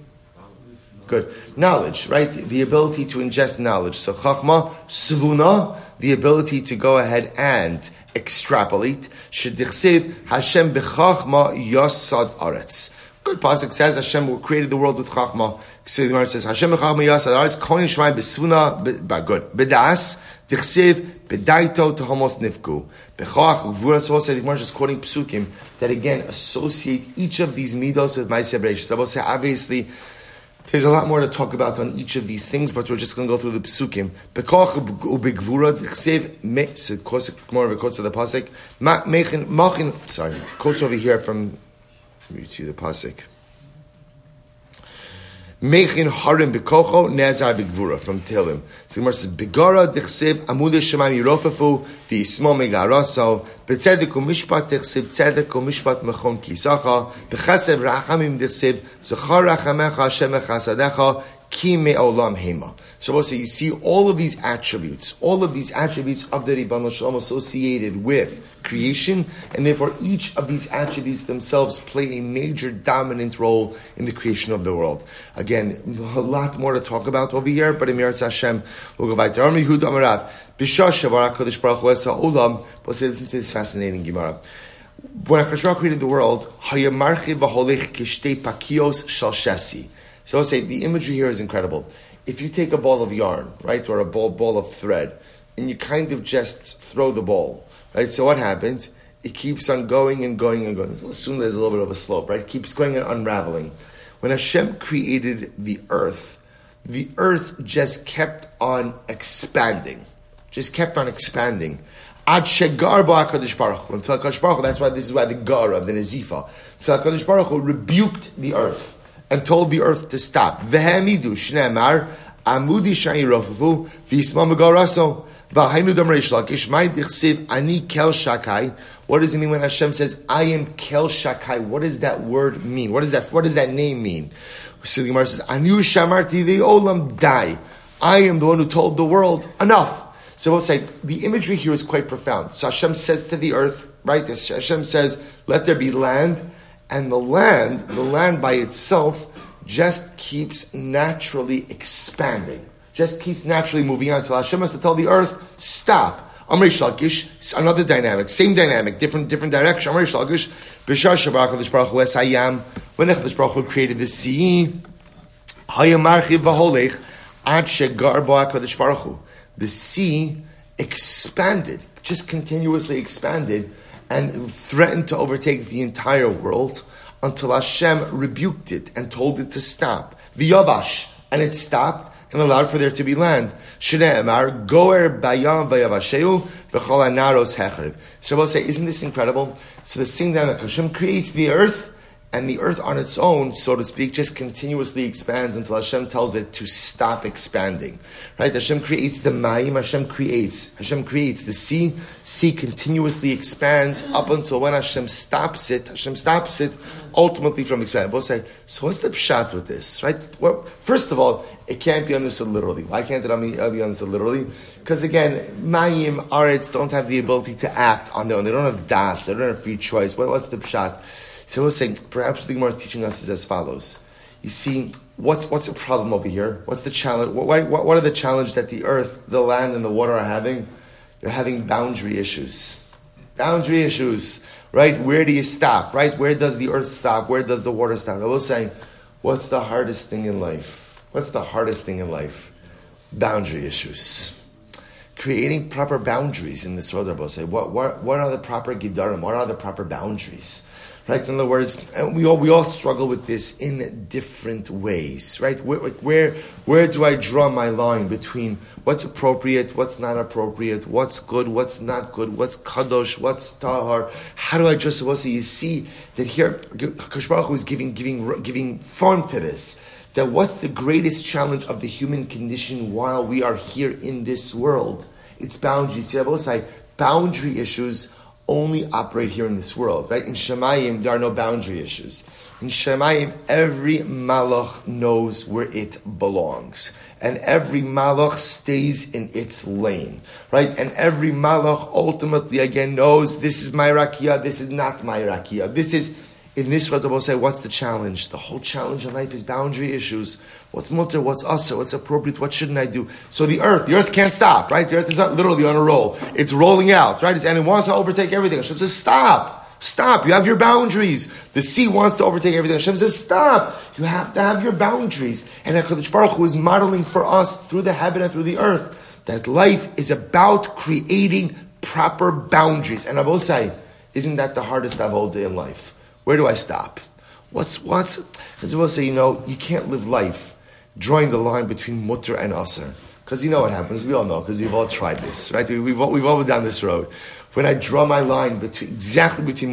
Good. Knowledge, right? The ability to ingest knowledge. So chachma, svuna, the ability to go ahead and extrapolate. Shedichsev, Hashem b'chachma yasad aretz. Good pasuk says Hashem created the world with chachma. So the Gemara says Hashem b'chachma yasad aretz. Kohen shmai b'svuna good b'das dichsev b'daito tohamos nifku b'chach gvura. So the Gemara is quoting psukim that again associate each of these midos with ma'aseh bereishis. I will say obviously there's a lot more to talk about on each of these things, but we're just going to go through the psukim. B'koach u'b'gvura dichsev me. So more of a quotes of the pasuk. Machin. Sorry, quotes over here from. Read to the pasuk. Mechin harim b'kocho nezar b'gvura from Tehillim. So the Gemara says b'gara dichsev amudei shemayim yirofefu v'yismo megaraso b'tzedek u'mishpat dichsev tzedek u'mishpat mechon kisacha b'chasev rachamim dichsev zachar rachamecha Hashem chasadecha ki me'olam hema. So also you see all of these attributes of the Ribbono Shel Olam associated with creation, and therefore each of these attributes themselves play a major dominant role in the creation of the world. Again, a lot more to talk about over here, but in Eretz Hashem, we'll go back to Rami Yehuda Amarav. B'shashav HaKadosh Baruch Hu Esa Olam. But listen to this fascinating Gemara. When HaKadosh created the world, Hayamarchi v'holech kishtei pakios shel shesi. So I'll say the imagery here is incredible. If you take a ball of yarn, right, or a ball of thread, and you kind of just throw the ball, right? So what happens? It keeps on going and going and going. So assume there's a little bit of a slope, right? It keeps going and unraveling. When Hashem created the earth just kept on expanding. Just kept on expanding. Ad shegar ba HaKadosh Baruch Hu. Until HaKadosh Baruch Hu, this is why the gara, the nezifa. Until HaKadosh Baruch Hu rebuked the earth and told the earth to stop. Vehemidu shneemar amudi shayirofufu v'yismam megaraso. What does it mean when Hashem says, I am Kel Shakai? What does that word mean? What does that name mean? So the Gemara says, Anu shamarti le'olam dai. I am the one who told the world, enough. So we'll say, the imagery here is quite profound. So Hashem says to the earth, right? Hashem says, let there be land. And the land by itself just keeps naturally expanding. Just keeps naturally moving on until Hashem has to tell the earth, stop. Amrei Shalkish, another dynamic, same dynamic, different direction. Amrei Shalkish, B'shashav HaKadosh Baruch Hu Es Hayam, when HaKadosh Baruch Hu created the sea, Hayamarchiv v'holech, Ad shegar bo HaKadosh Baruch Hu. The sea expanded, just continuously expanded, and threatened to overtake the entire world until Hashem rebuked it and told it to stop. V'yavash, and it stopped. and allowed for there to be land. Shne'emar, goer bayam vayavasheu v'chol hanaros hecharev. So we'll say, isn't this incredible? So the same down that Hashem creates the earth, and the earth on its own, so to speak, just continuously expands until Hashem tells it to stop expanding. Right? Hashem creates the Mayim, Hashem creates the sea. Sea continuously expands up until when Hashem stops it, ultimately from expanding. Both say, so what's the pshat with this? Right? Well, first of all, it can't be understood literally. Why can't it be understood literally? Because again, Mayim, Aretz don't have the ability to act on their own. They don't have das, they don't have free choice. What's the pshat? So we're saying, perhaps what the Gemara is teaching us is as follows. You see, what's the problem over here? What's the challenge? What are the challenge that the earth, the land, and the water are having? They're having boundary issues. Boundary issues, right? Where do you stop, right? Where does the earth stop? Where does the water stop? I was saying, what's the hardest thing in life? What's the hardest thing in life? Boundary issues. Creating proper boundaries in this world, I will say. What are the proper gidarim? What are the proper boundaries? Right, in other words, we all struggle with this in different ways, right? Where do I draw my line between what's appropriate, what's not appropriate, what's good, what's not good, what's kadosh, what's tahar? How do I just you see that here, Hakadosh Baruch Hu is giving form to this. That what's the greatest challenge of the human condition while we are here in this world? It's boundaries. See, boundary issues only operate here in this world, right? In Shemayim, there are no boundary issues. In Shemayim, every malach knows where it belongs. And every malach stays in its lane, right? And every malach ultimately, again, knows this is my rakia, this is not my rakia. This is, in this world, we'll say, what's the challenge? The whole challenge in life is boundary issues. What's mutter? What's aser? What's appropriate? What shouldn't I do? So the earth can't stop, right? The earth is not literally on a roll. It's rolling out, right? And it wants to overtake everything. Hashem says, stop. You have your boundaries. The sea wants to overtake everything. Hashem says, stop. You have to have your boundaries. And HaKadosh Baruch Hu is modeling for us through the heaven and through the earth that life is about creating proper boundaries. And Abosai, isn't that the hardest avodah in life? Where do I stop? Because we'll say, you can't live life drawing the line between mutter and aser. Because you know what happens. We all know, because we've all tried this, right? We've all been down this road. When I draw my line between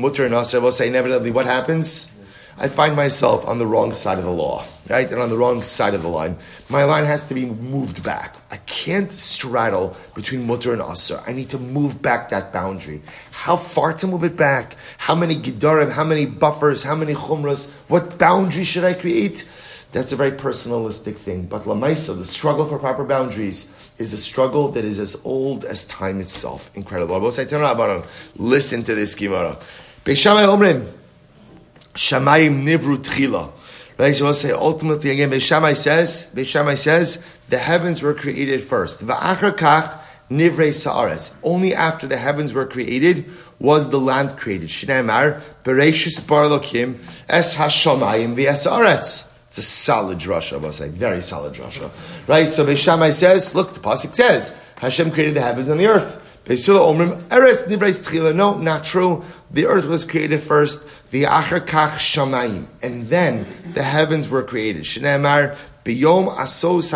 mutter and aser, I will say, inevitably, what happens? I find myself on the wrong side of the law, right? And on the wrong side of the line. My line has to be moved back. I can't straddle between mutter and aser. I need to move back that boundary. How far to move it back? How many gidarim? How many buffers? How many chumras? What boundary should I create? That's a very personalistic thing. But lamaisa, the struggle for proper boundaries is a struggle that is as old as time itself. Incredible. Listen to this Gemara. Beishamai omrim. Shamayim nivru tchila. Right, so we'll say, ultimately, again, Beis Shammai says, the heavens were created first. V'achar kach nivrei sa'aretz. Only after the heavens were created was the land created. Shneimar, Bereshus bar Elokim, es hashamayim v'es ha'aretz. It's a solid drasha, we'll say, very solid drasha. Right, so Beis Shammai says, look, the pasuk says, Hashem created the heavens and the earth. No, not true. The earth was created first. And then the heavens were created. Biyom asos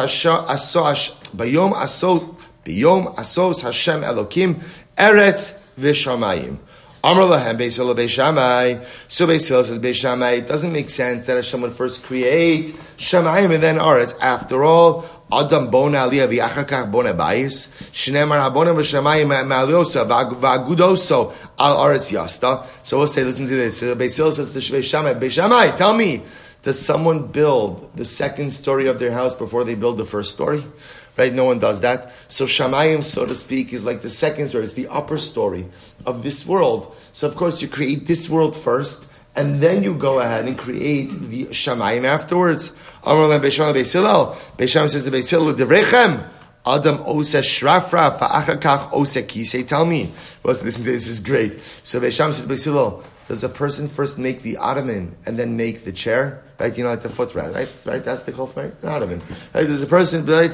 Hashem Elokim Eretz v'shamayim. Amr lahem Beisilo Beishamai. So Beisilo says Beishamai. It doesn't make sense that Hashem would first create Shamayim and then Eretz. After all, Adam bona aliyah v'achakach bona bayis. Shneimar habonim v'shamayim ma'aliosa v'agudoso al aretz yasta. So we'll say, listen to this. Beisil says to Beishamai, tell me, does someone build the second story of their house before they build the first story? Right? No one does that. So Shamayim, so to speak, is like the second story. It's the upper story of this world. So of course you create this world first, and then you go ahead and create the Shamayim afterwards. Amar lehem Beis Shammai Beis Hillel. Beis Shammai says to Beis Hillel, Devrechem, Adam oseh shrafra, va'achar kach oseh kisei. Tell me. Well, listen to this, is great. So Beis Shammai says to Beis Hillel, does a person first make the ottoman and then make the chair? Right? Like the footrest, right? That's the call for an ottoman. Right? Does a person make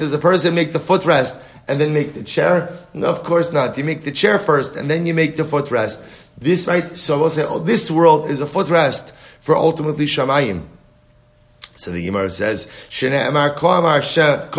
the footrest and then make the chair? No, of course not. You make the chair first and then you make the footrest. This, right? So we'll say, this world is a footrest for ultimately Shamayim. So the Gemara says, "Shene'emar ko amar Hashem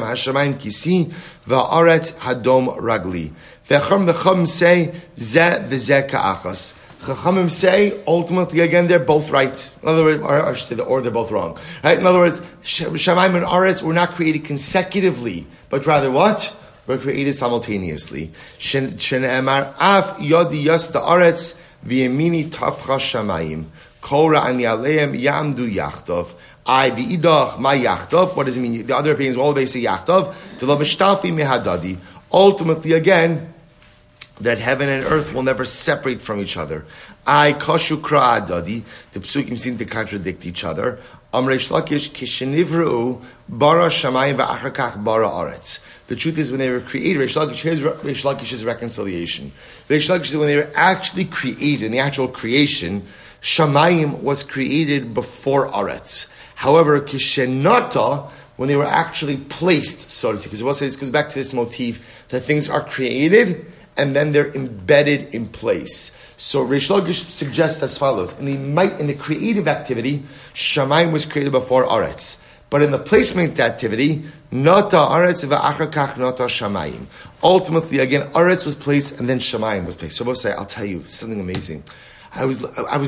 hashamayim kisi va'aretz hadom ragli." The Chachamim say zeh v'zeh ka'achas. Chachamim say ultimately again they're both right. In other words, or I should say the or they're both wrong. Right? In other words, Shamayim and Aretz were not created consecutively, but rather what? Were created simultaneously. Shene'emar af yodi yasta Aretz v'yemini tafcha Shamayim. Kora ani aleim yamdu yachtov. I v'idach ma yachtov. What does it mean? The other opinions, well, they say yachtov. To lo mishtafi mehadadi. Ultimately, again, that heaven and earth will never separate from each other. I kashu kra adadi. The psukim seem to contradict each other. Amreish lakish kishenivru bara shamayim va'achakach bara aretz. The truth is, when they were created, Reish Lakish is reconciliation. Reish Lakish is when they were actually created, in the actual creation, Shamayim was created before Aretz. However, Kishenata, when they were actually placed, so to speak, because we'll say this goes back to this motif that things are created and then they're embedded in place. So Reish Lakish suggests as follows: in the creative activity, Shamayim was created before Aretz, but in the placement activity, Nata Aretz va'achakach Nata Shamayim. Ultimately, again, Aretz was placed and then Shamayim was placed. So we'll say, I'll tell you something amazing. I was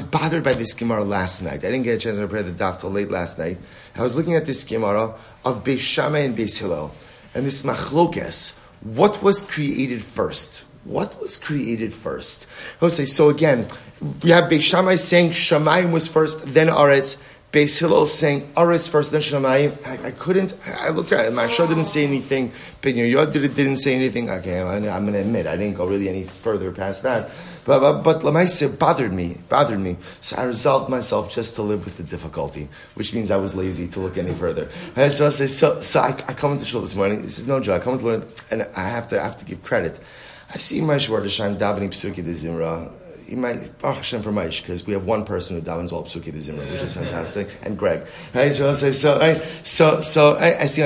bothered by this Gemara last night. I didn't get a chance to prepare the daf till late last night. I was looking at this Gemara of Beis Shammai and Beis Hillel, and this machlokes. What was created first? I would say, so again, we have Beis Shammai saying Shamayim was first, then Aretz. Beis Hillel saying Aretz first, then Shamayim. I looked at it. My show didn't say anything. Pinyon Yod didn't say anything. Okay, I'm going to admit I didn't go really any further past that. But Lamaisa bothered me. So I resolved myself just to live with the difficulty, which means I was lazy to look any further. And so I come into shul this morning. This is no joke. I come to learn, and I have to give credit. I see my Shvar D'Shem davening Psuki de Zimra. Baruch Hashem for Maish, because we have one person who davens all Psuki de Zimra, which is fantastic, and Greg. Right? So I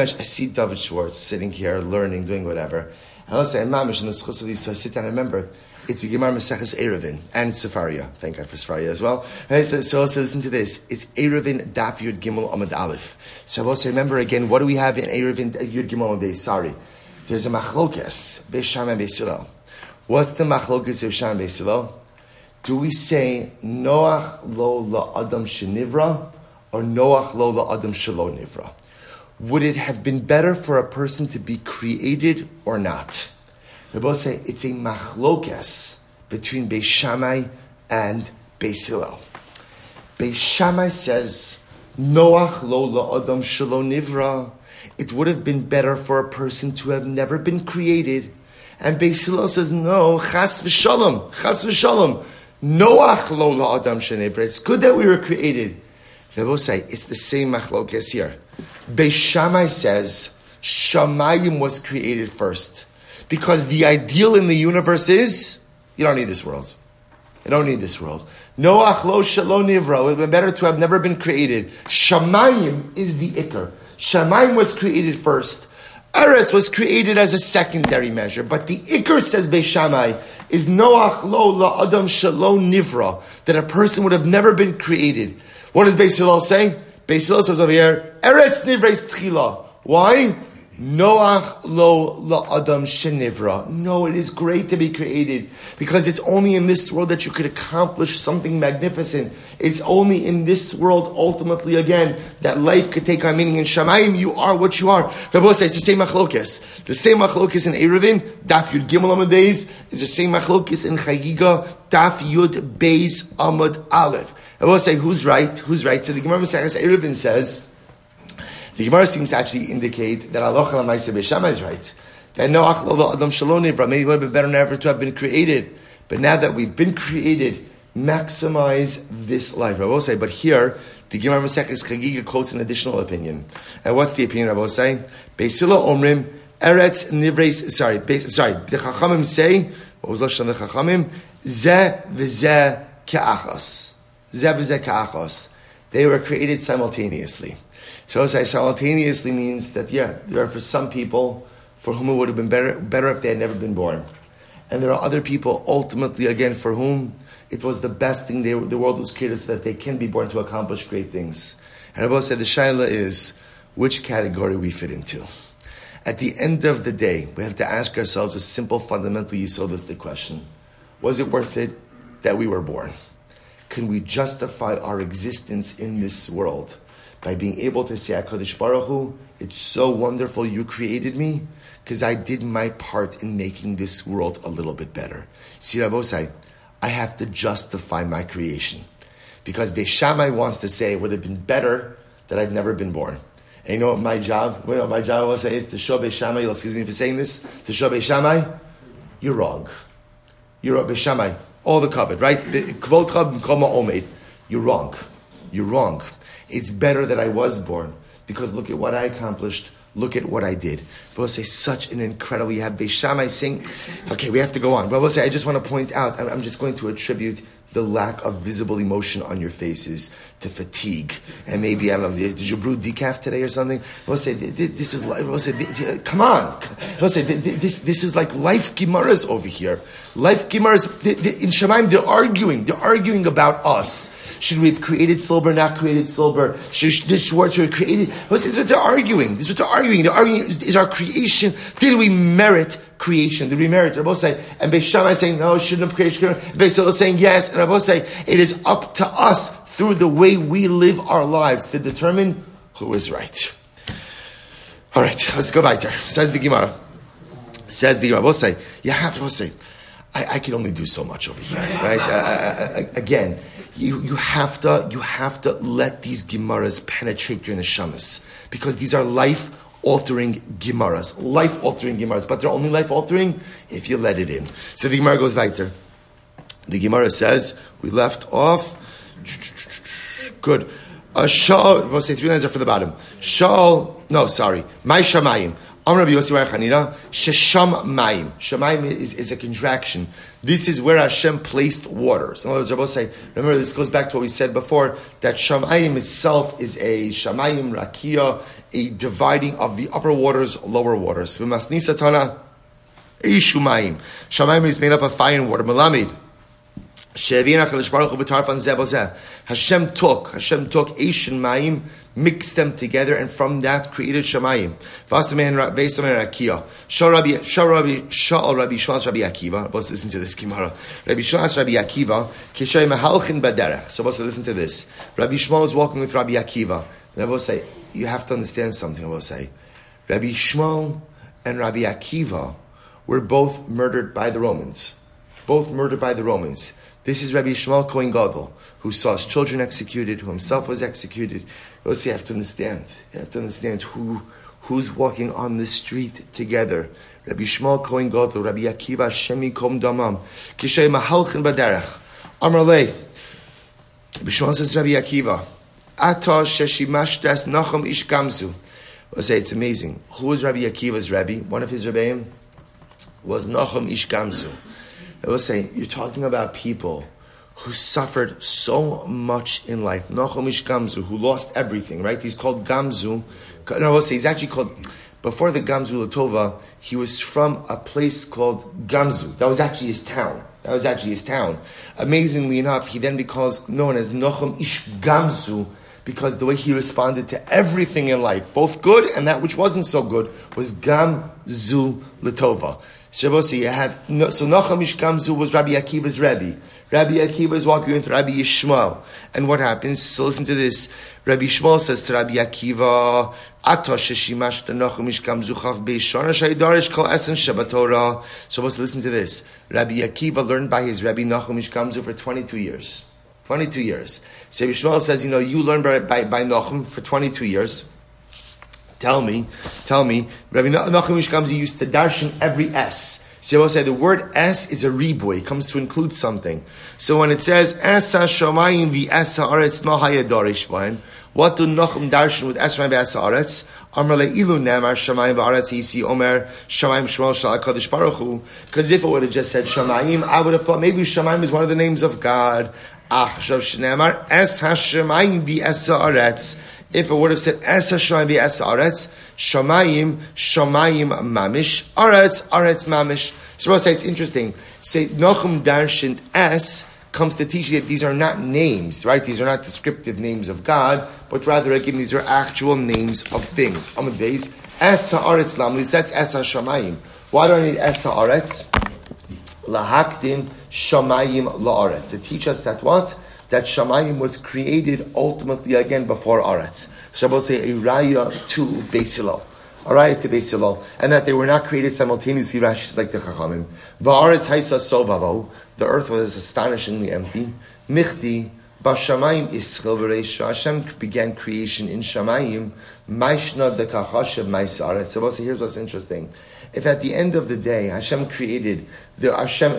see David Schwartz sitting here, learning, doing whatever. And I'll say, and Mamish in the Schus of these, so I sit down and remember. It's a Gemara Maseches Eruvin and Sefaria. Thank God for Sefaria as well. So listen to this. It's Eruvin Daf Yud Gimel Amad Aleph. So I will say, remember again, what do we have in Eruvin Yud Gimel Amad? Sorry. There's a machlokes, Beis Shammai and Beis Hillel. What's the machlokes of Beis Shammai and Beis Hillel? Do we say Noach lo la Adam shenivra or Noach lo la Adam shelo nivra? Would it have been better for a person to be created or not? They both say it's a machlokes between Beis Shammai and Beis Hillel. Beis Shammai says, Noach lo la Adam shelo nivra. It would have been better for a person to have never been created. And Beis Hillel says, no, chas v'shalom. Noach lo la Adam shelo nivra. It's good that we were created. They both say it's the same machlokes here. Beis Shammai says, Shamayim was created first. Because the ideal in the universe is, you don't need this world. Noach lo shelo nivra. It would have been better to have never been created. Shamayim is the ikar. Shamayim was created first. Eretz was created as a secondary measure. But the ikar, says Beis Shammai, is Noach lo la Adam shelo nivra. That a person would have never been created. What does Beis Hillel say? Beis Hillel says over here, Eretz nivreis tchila. Why? Noach lo la'adam shenivra. No, it is great to be created because it's only in this world that you could accomplish something magnificent. It's only in this world, ultimately, again, that life could take on meaning. In Shamayim, you are what you are. Rabbi says it's the same machlokes. The same machlokes in Eruvin, Daf Yud Gimel Amud Beis, is the same machlokes in Chagiga, Daf Yud Beis Amud Aleph. Rabbi say who's right? So the Gemara Maseches Eruvin says. The Gemara seems to actually indicate that Aloha L'maaseh Beis Shammai is right. That Noach lo Adam shelo nivra, maybe it would have been better never to have been created. But now that we've been created, maximize this life. Rabosai, but here, the Gemara Maseches Chagiga quotes an additional opinion. And what's the opinion, Rabosai? Beis Hillel Omrim, Eretz Nivreis, the Chachamim say, what was Lashon the Chachamim? Zeh v'zeh ka'achos. They were created simultaneously. So I say simultaneously means that, yeah, there are for some people for whom it would have been better if they had never been born. And there are other people, ultimately, again, for whom It was the best thing the world was created so that they can be born to accomplish great things. And Rabbi said the shaila is which category we fit into. At the end of the day, we have to ask ourselves a simple, fundamental yesodistic question. Was it worth it that we were born? Can we justify our existence in this world by being able to say, HaKadosh Baruch Hu, it's so wonderful you created me because I did my part in making this world a little bit better. See, Rabosai, I have to justify my creation because Beis Shammai wants to say it would have been better that I've never been born. And you know what my job? You know what my job was? Is to show Beis Shammai, you'll excuse me for saying this, to show Beis Shammai, you're wrong. You're Beis Shammai. All the covered, right? You're wrong. You're wrong. It's better that I was born because look at what I accomplished. Look at what I did. Rabbi say such an incredible. You have Beis Shammai saying, okay, we have to go on. Rabbi say, I just want to point out, I'm just going to attribute the lack of visible emotion on your faces to fatigue. And maybe, I don't know, did you brew decaf today or something? Rabbi say, this is life. Rabbi say, come on. Rabbi say, this is like life gemaras over here. Life gemaras, in Shemaim, they're arguing. They're arguing about us. Should we have created silver, not created silver? Should this Schwartz have created? This is what they're arguing. This is what they're arguing. They're arguing, is our creation, did we merit creation? Did we merit? Rabbi say, and Beis Shammai saying, no, shouldn't have created. Beis Hillel saying, yes. And Rabbi say, it is up to us through the way we live our lives to determine who is right. All right, let's go weiter. Says the Gemara, Rabbi say, you have to say, I can only do so much over here, right? Again, you have to let these Gemaras penetrate your neshamas because these are life-altering Gemaras, but they're only life-altering if you let it in. So the Gemara goes weiter. The Gemara says, we left off, good. We'll say three lines are from the bottom. My Shamayim. Shamayim is a contraction. This is where Hashem placed waters. In other words, Rabbi say, remember this goes back to what we said before, that Shamayim itself is a Shamayim Rakia, a dividing of the upper waters, lower waters. Shamayim is made up of fire and water. Melamid. Hashem took Eish and Mayim, mixed them together, and from that created Shamayim. Listen to this. Rabbi Shmuel is walking with Rabbi Akiva. And I will say, you have to understand something. I will say, Rabbi Shmuel and Rabbi Akiva were both murdered by the Romans. This is Rabbi Shmuel Kohen Gadol, who saw his children executed, who himself was executed. You have to understand. who's walking on the street together. Rabbi Shmuel Kohen Gadol, Rabbi Akiva, Hashem Yikom Damam, Kishei Mahalchin Baderech, Amar Lei. Rabbi Shmuel says, Rabbi Akiva, Ata Sheshimash Das Nachum Ish Gamzu. It's amazing. Who was Rabbi Akiva's Rebbe? One of his Rebbeim was Nachum Ish Gamzu. I will say, you're talking about people who suffered so much in life. Nachum Ish Gamzu, who lost everything, right? He's called Gamzu. No, I will say, he's actually called, before the Gamzu Latova, he was from a place called Gamzu. That was actually his town. Amazingly enough, he then becomes known as Nachum Ish Gamzu because the way he responded to everything in life, both good and that which wasn't so good, was Gamzu Latova. So Nachum Ish Gamzu was Rabbi Akiva's Rebbe. Rabbi Akiva is walking with Rabbi Yishmael. And what happens? So listen to this. Rabbi Yishmael says to Rabbi Akiva, So listen to this. Rabbi Akiva learned by his Rebbe Nachum Ish Gamzu for 22 years. So Rabbi Yishmael says, you learned by Nachum for 22 years. Tell me, Rabbi Nachum Ish Gamzu used to darshan every S. So Yabba said, the word S is a ribui. It comes to include something. So when it says, Esa Shomayim v'Esa Aretz Mahaya Dorish Bain, what do Nachum darshan with Esa Shomayim v'Esa Aretz? Amar le'ilu namar Shomayim v'Aretz Yisi Omer Shomayim Shmuel Shal HaKadosh Baruch Hu. Because if it would have just said Shomayim, I would have thought maybe Shomayim is one of the names of God. Achshav Shnamar Esa Shomayim v'Esa Aretz. If it would have said Esa Shomayim v'Esa Aretz, Shomayim Mamish, Aretz Mamish. So I'll say it's interesting. Say Nochum darshan S comes to teach you that these are not names, right? These are not descriptive names of God, but rather, again, these are actual names of things. Amud Beis, Es Haaretz Lamlis, that's Es HaShamayim. Why do I need Es Haaretz? Lahakdim Shamayim La'aretz. To teach us that what? That Shamayim was created ultimately, again, before Aretz. So we'll say a raya to Beis Hillel. Alright, to Beis Hillel, and that they were not created simultaneously, Rashi's like the Chachamim. Va'aretz haisa sovavo, the earth was astonishingly empty. Michti, b'shamayim ischil v'reisha, Hashem began creation in Shamayim, maishna dekachashev mais aretz. So here's what's interesting. If at the end of the day, Hashem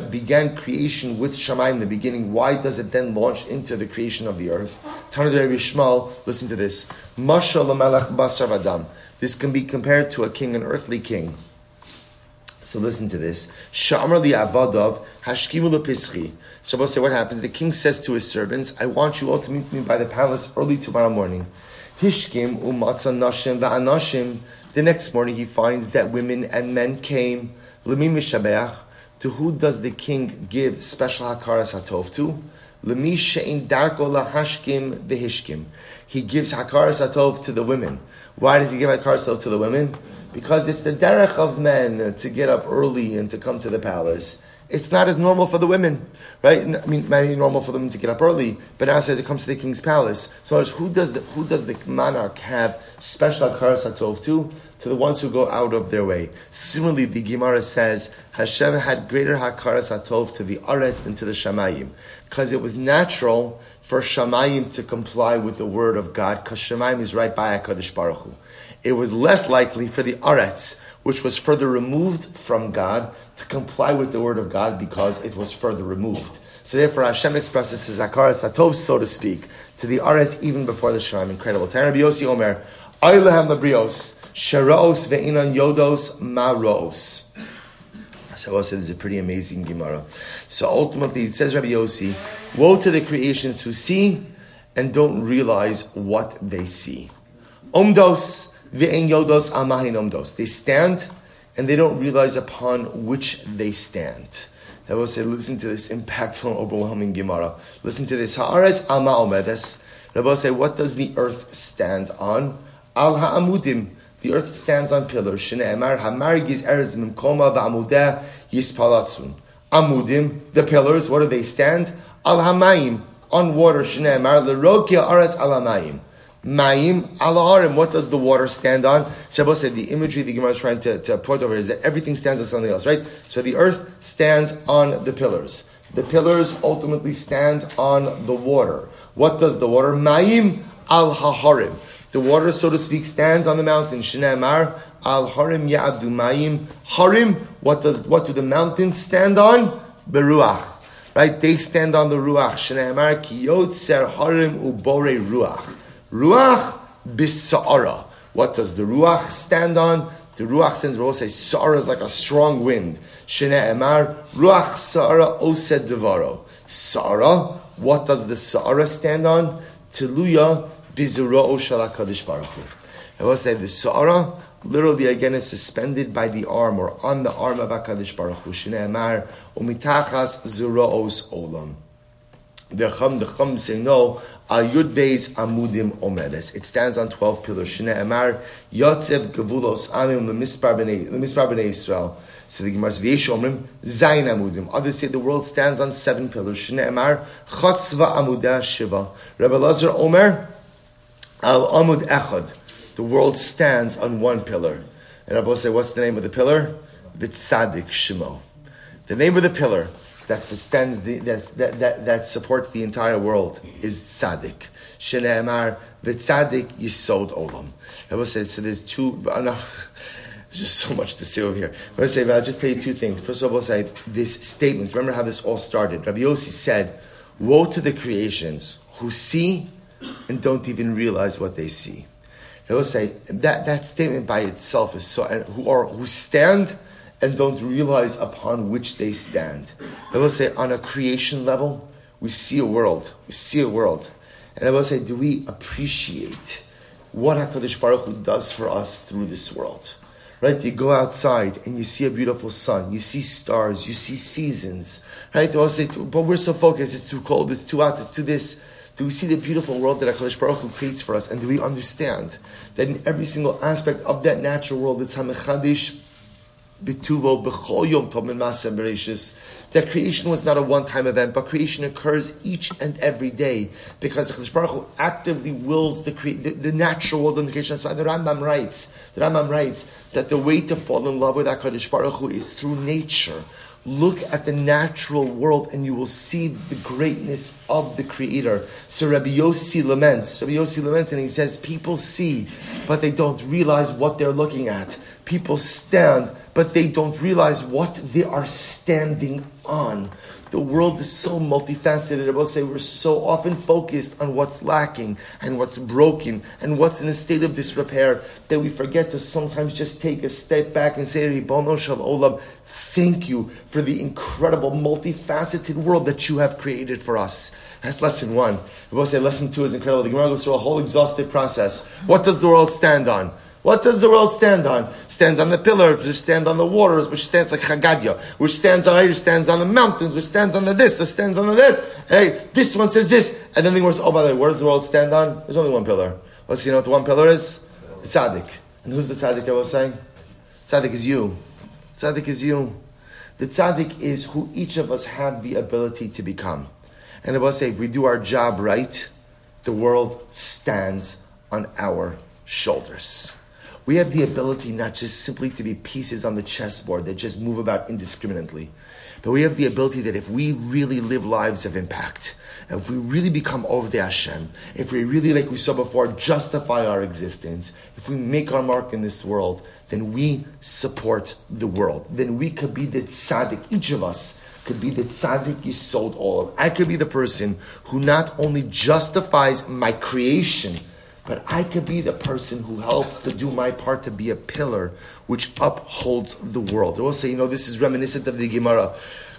began creation with Shamayim in the beginning, why does it then launch into the creation of the earth? Tanu de Rabbi Shmuel, listen to this. Mashal l'malach basar v'adam. This can be compared to a king, an earthly king. So listen to this. Sha'amar li'avadav hashkimu lepischi. So we'll say what happens. The king says to his servants, I want you all to meet me by the palace early tomorrow morning. Hishkim u'matzan nashim va'anashim. The next morning he finds that women and men came. L'mi mishabeach. To who does the king give special hakaras hatov to? L'mi she'in darko lahashkim v'hishkim. He gives hakaras hatov to the women. Why does he give hakaras hatov to the women? Because it's the derech of men to get up early and to come to the palace. It's not as normal for the women, right? I mean, maybe normal for them to get up early, but now it comes to the king's palace. So who does the monarch have special hakaras hatov to? To the ones who go out of their way. Similarly, the Gemara says Hashem had greater hakaras hatov to the aretz than to the shamayim, because it was natural for Shamayim to comply with the word of God, because Shamayim is right by HaKadosh Baruch Hu. It was less likely for the Aretz, which was further removed from God, to comply with the word of God because it was further removed. So therefore Hashem expresses his hakaras hatov, so to speak, to the Aretz even before the Shamayim. Incredible. Tana Rabbi Yossi Omer, Aylahem Labrios, Sheraos Ve'inan Yodos Maros. So I said, this is a pretty amazing Gemara. So ultimately, it says Rabbi Yossi, woe to the creations who see and don't realize what they see. Omdos ve'en yodos amahin omdos. They stand and they don't realize upon which they stand. I will say, listen to this impactful and overwhelming Gemara. Listen to this. Ha'aretz ama omedes. Rabbi will say, what does the earth stand on? Al ha'amudim. The earth stands on pillars. Shne'emar hamargiz eretz mimkoma va'amudeh yispalatzun. Amudim, the pillars, what do they stand? Al hamayim, on water. Shne'emar lerokia aretz al hamayim. Mayim al ha'arim, what does the water stand on? Shabbat said the imagery the Gemara is trying to point over is that everything stands on something else, right? So the earth stands on the pillars. The pillars ultimately stand on the water. What does the water? Mayim al ha'arim. The water, so to speak, stands on the mountain. Shne'emar al harim ya'adu mayim harim. What do the mountains stand on? Beruach, right? They stand on the ruach. Shne'emar ki yotzer harim ubore ruach. Ruach bisa'ara. What does the ruach stand on? The ruach stands. We will say sa'ara is like a strong wind. Shne'emar ruach sa'ara osed devaro. Sa'ara. What does the sa'ara stand on? Teluya. Bizuro shel HaKadosh Baruch Hu. I will say the Sa'ara literally again is suspended by the arm or on the arm of HaKadosh Baruch Hu. Shne'emar umitachas zuro'os olam. The Chum say no. Al Yud Beis amudim omedes. It stands on 12 pillars. Shne'emar yotzev gevulos amim lemispar b'nei Yisrael. So the Gemara says v'yesh omrim zayin amudim. Others say the world stands on 7 pillars. Shne'emar chotzva amudah shiva. Rabbi Lazar Omer. Al Amud Echad, the world stands on one pillar. And Rabbi will say, what's the name of the pillar? Vitzadik Shemo. The name of the pillar that supports the entire world is Tzadik. Shne'emar Vitzadik Yisod Olam. Rabbi will say, so there's two. There's just so much to say over here. Rabbi say, I'll just tell you two things. First of all, I'll say this statement. Remember how this all started. Rabbi Yossi said, "Woe to the creations who see." And don't even realize what they see. They will say that statement by itself is so. And who stand and don't realize upon which they stand. They will say on a creation level, we see a world, and I will say, do we appreciate what Hakadosh Baruch Hu does for us through this world? right? You go outside and you see a beautiful sun, you see stars, you see seasons, right? You all say, but we're so focused, it's too cold, it's too hot, it's too this. Do we see the beautiful world that HaKadosh Baruch Hu creates for us? And do we understand that in every single aspect of that natural world, it's HaMechadish B'tuvo B'chol Yom Tov M'Masa Bereshis, that creation was not a one-time event, but creation occurs each and every day because HaKadosh Baruch Hu actively wills the natural world and the creation. That's why the Rambam writes that the way to fall in love with HaKadosh Baruch Hu is through nature. Look at the natural world and you will see the greatness of the Creator. So Rabbi Yossi laments and he says, people see, but they don't realize what they're looking at. People stand, but they don't realize what they are standing on. The world is so multifaceted. Rabbi say we're so often focused on what's lacking and what's broken and what's in a state of disrepair that we forget to sometimes just take a step back and say, Ribono Shel Olam, thank you for the incredible multifaceted world that you have created for us. That's lesson one. Rabbi say lesson two is incredible. The Gemara goes through a whole exhaustive process. What does the world stand on? What does the world stand on? Stands on the pillars, which stands on the waters, which stands like Chagadia, which stands on the mountains, which stands on the this, which stands on the that. Hey, this one says this. And then the words, oh, by the way, what does the world stand on? There's only one pillar. Let's see, you know what the one pillar is? The tzaddik. And who's the tzaddik I was saying? Tzaddik is you. Tzaddik is you. The tzaddik is who each of us have the ability to become. And I will say, if we do our job right, the world stands on our shoulders. We have the ability not just simply to be pieces on the chessboard that just move about indiscriminately, but we have the ability that if we really live lives of impact, if we really become Ovdei Hashem, if we really, like we saw before, justify our existence, if we make our mark in this world, then we support the world. Then we could be the tzaddik. Each of us could be the tzaddik you sold all of. I could be the person who not only justifies my creation, but I could be the person who helps to do my part to be a pillar which upholds the world. I will say, this is reminiscent of the Gemara.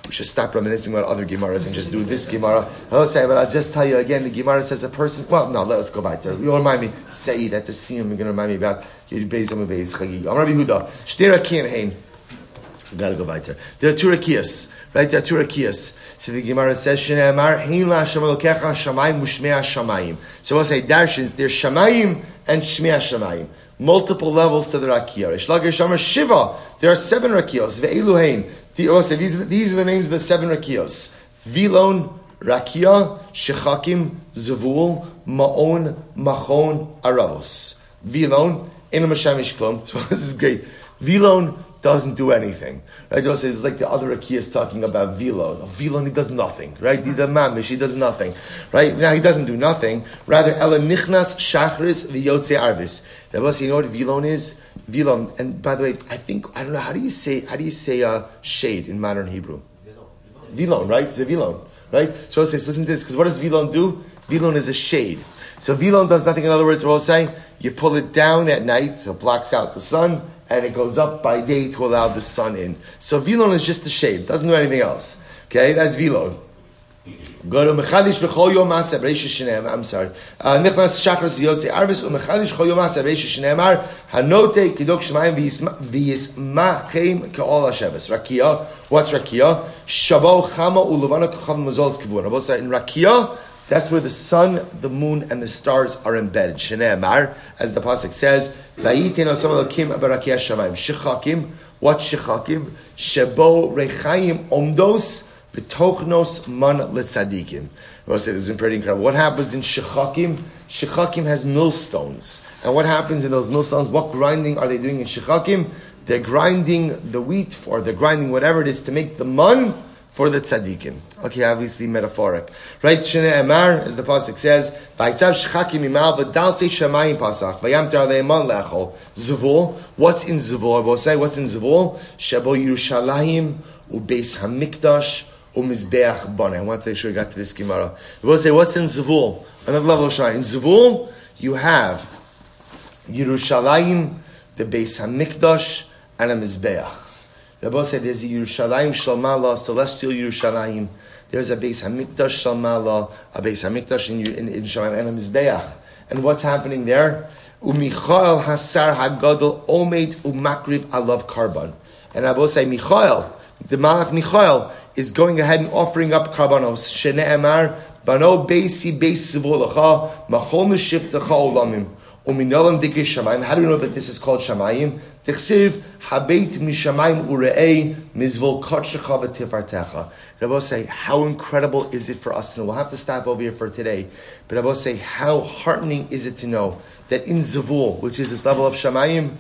We should stop reminiscing about other Gemaras and just do this Gemara. I will say, but I'll just tell you again, the Gemara says a person, let's go back there. You'll remind me, Said, at the Siyum, you're going to remind me about Yudbez Omebez Chagig. I'm Rabbi Huda. Shtera Kienheim. You got to go back there. There are two Rakias, right? There are two Rakias. So the Gemara says, Shene'emar, Hein la'Hashem Elokecha Shamayim U'Shmei Shamayim. So we'll say, Darshins, there's Shamayim and Shmei Shamayim. Multiple levels to the Rakia. Reish Lakish Amar Shiva. There are seven Rakios. Ve'elu Hein. We'll say, these are the names of the seven Rakios. Vilon, Rakia, Shechakim, Zavul, Ma'on, Machon, Aravos. Vilon, Eno Mashamish Klom. So this is great. Vilon doesn't do anything, right? It's like the other Akias talking about Vilon. Vilon, he does nothing, right? He's a mamish, he does nothing, right? Now he doesn't do nothing. Rather, Ela Nichnas Shachris V'Yotze Arvis. You know what Vilon is? Vilon. And by the way, I don't know. How do you say shade in modern Hebrew? Vilon, right? It's a Vilon, right? So I'll say, listen to this, because what does Vilon do? Vilon is a shade. So Vilon does nothing. In other words, what I'll say, you pull it down at night, so it blocks out the sun, and it goes up by day to allow the sun in. So Vilon is just a shade, doesn't do anything else. Okay, that's Vilon. Go to Mechadish V'chol Yom Aseh B'Reishis Shneimar. I'm sorry. Nichnas Shachros Yotze Arvis U'Mechadish V'chol Yom Aseh B'Reishis Shneimar Hanote Kidok Shemayim V'Yismachem K'Ol HaSheves. Rakia. What's Rakia? Shabo Chama U'Levano K'Chav Mazol Tzkivun. I will say in Rakia, that's where the sun, the moon, and the stars are embedded. Shene'emar, as the pasuk says, "Va'yitein Hashem Elokim barakia shamayim." Shechakim, what shechakim? Shebo rechayim omdos b'tochnos man letzadikim. I will say this is pretty incredible. What happens in shechakim? Shechakim has millstones, and what happens in those millstones? What grinding are they doing in shechakim? They're grinding the wheat, or they're grinding whatever it is to make the man for the tzaddikim. Okay, obviously metaphoric. Right, Shene'emar, as the pasuk says, V'yitzav shechakim imal, v'dalsei shamayim pasach, v'yamter aleiman le'achol. Zavul, what's in Zavul? I will say, what's in Zavul? Shabo Yerushalayim, u'beis hamikdash, u'mizbeach bana. I want to make sure we got to this Gemara. I will say, what's in Zavul? Another level of Shai. In Zavul, you have Yerushalayim, the beis hamikdash, and a mizbeach. Rabbi said there's a Yerushalayim Shalmala, celestial Yerushalayim. There's a Beis HaMikdash Shalmala, a Beis HaMikdash in Shamayim, and a Mizbeach. And what's happening there? Umichael hasar hagadol omeit umakriv alav karban. And I will say, Michael, the Malach Michael, is going ahead and offering up karbanos. Shene emar, bano beisi beis sivolacha, machol meshiftecha olamim. Uminolam dikri shamayim. How do we know that this is called shamayim? Tichsiv, habeit mishamayim ure'ei, mizvol kotshecha v'tifartecha. Rabbi say, how incredible is it for us to know? We'll have to stop over here for today. But Rabbi say, how heartening is it to know that in Zavul, which is this level of shamayim,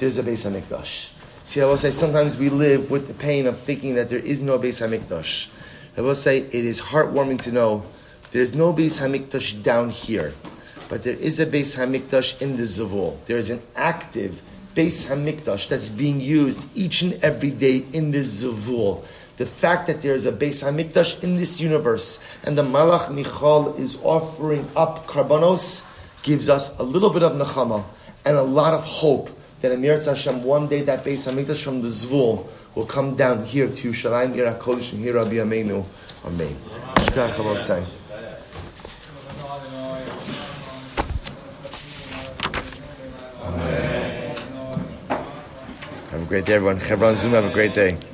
there's a Beis HaMikdash. See, I will say, sometimes we live with the pain of thinking that there is no Beis HaMikdash. I will say, it is heartwarming to know there is no Beis HaMikdash down here, but there is a Beis HaMikdash in the Zavul. There is an active Beis HaMikdash that's being used each and every day in the Zavul. The fact that there is a Beis HaMikdash in this universe and the Malach Michal is offering up karbanos gives us a little bit of nechama and a lot of hope that in Eretz Hashem, one day that Beis HaMikdash from the Zvul will come down here to Yerushalayim, Yer HaKodesh, and here Rabbi Yameinu. Amen. Shukran Chavosai. Amen. Have a great day, everyone. Chevron Zoom, have a great day.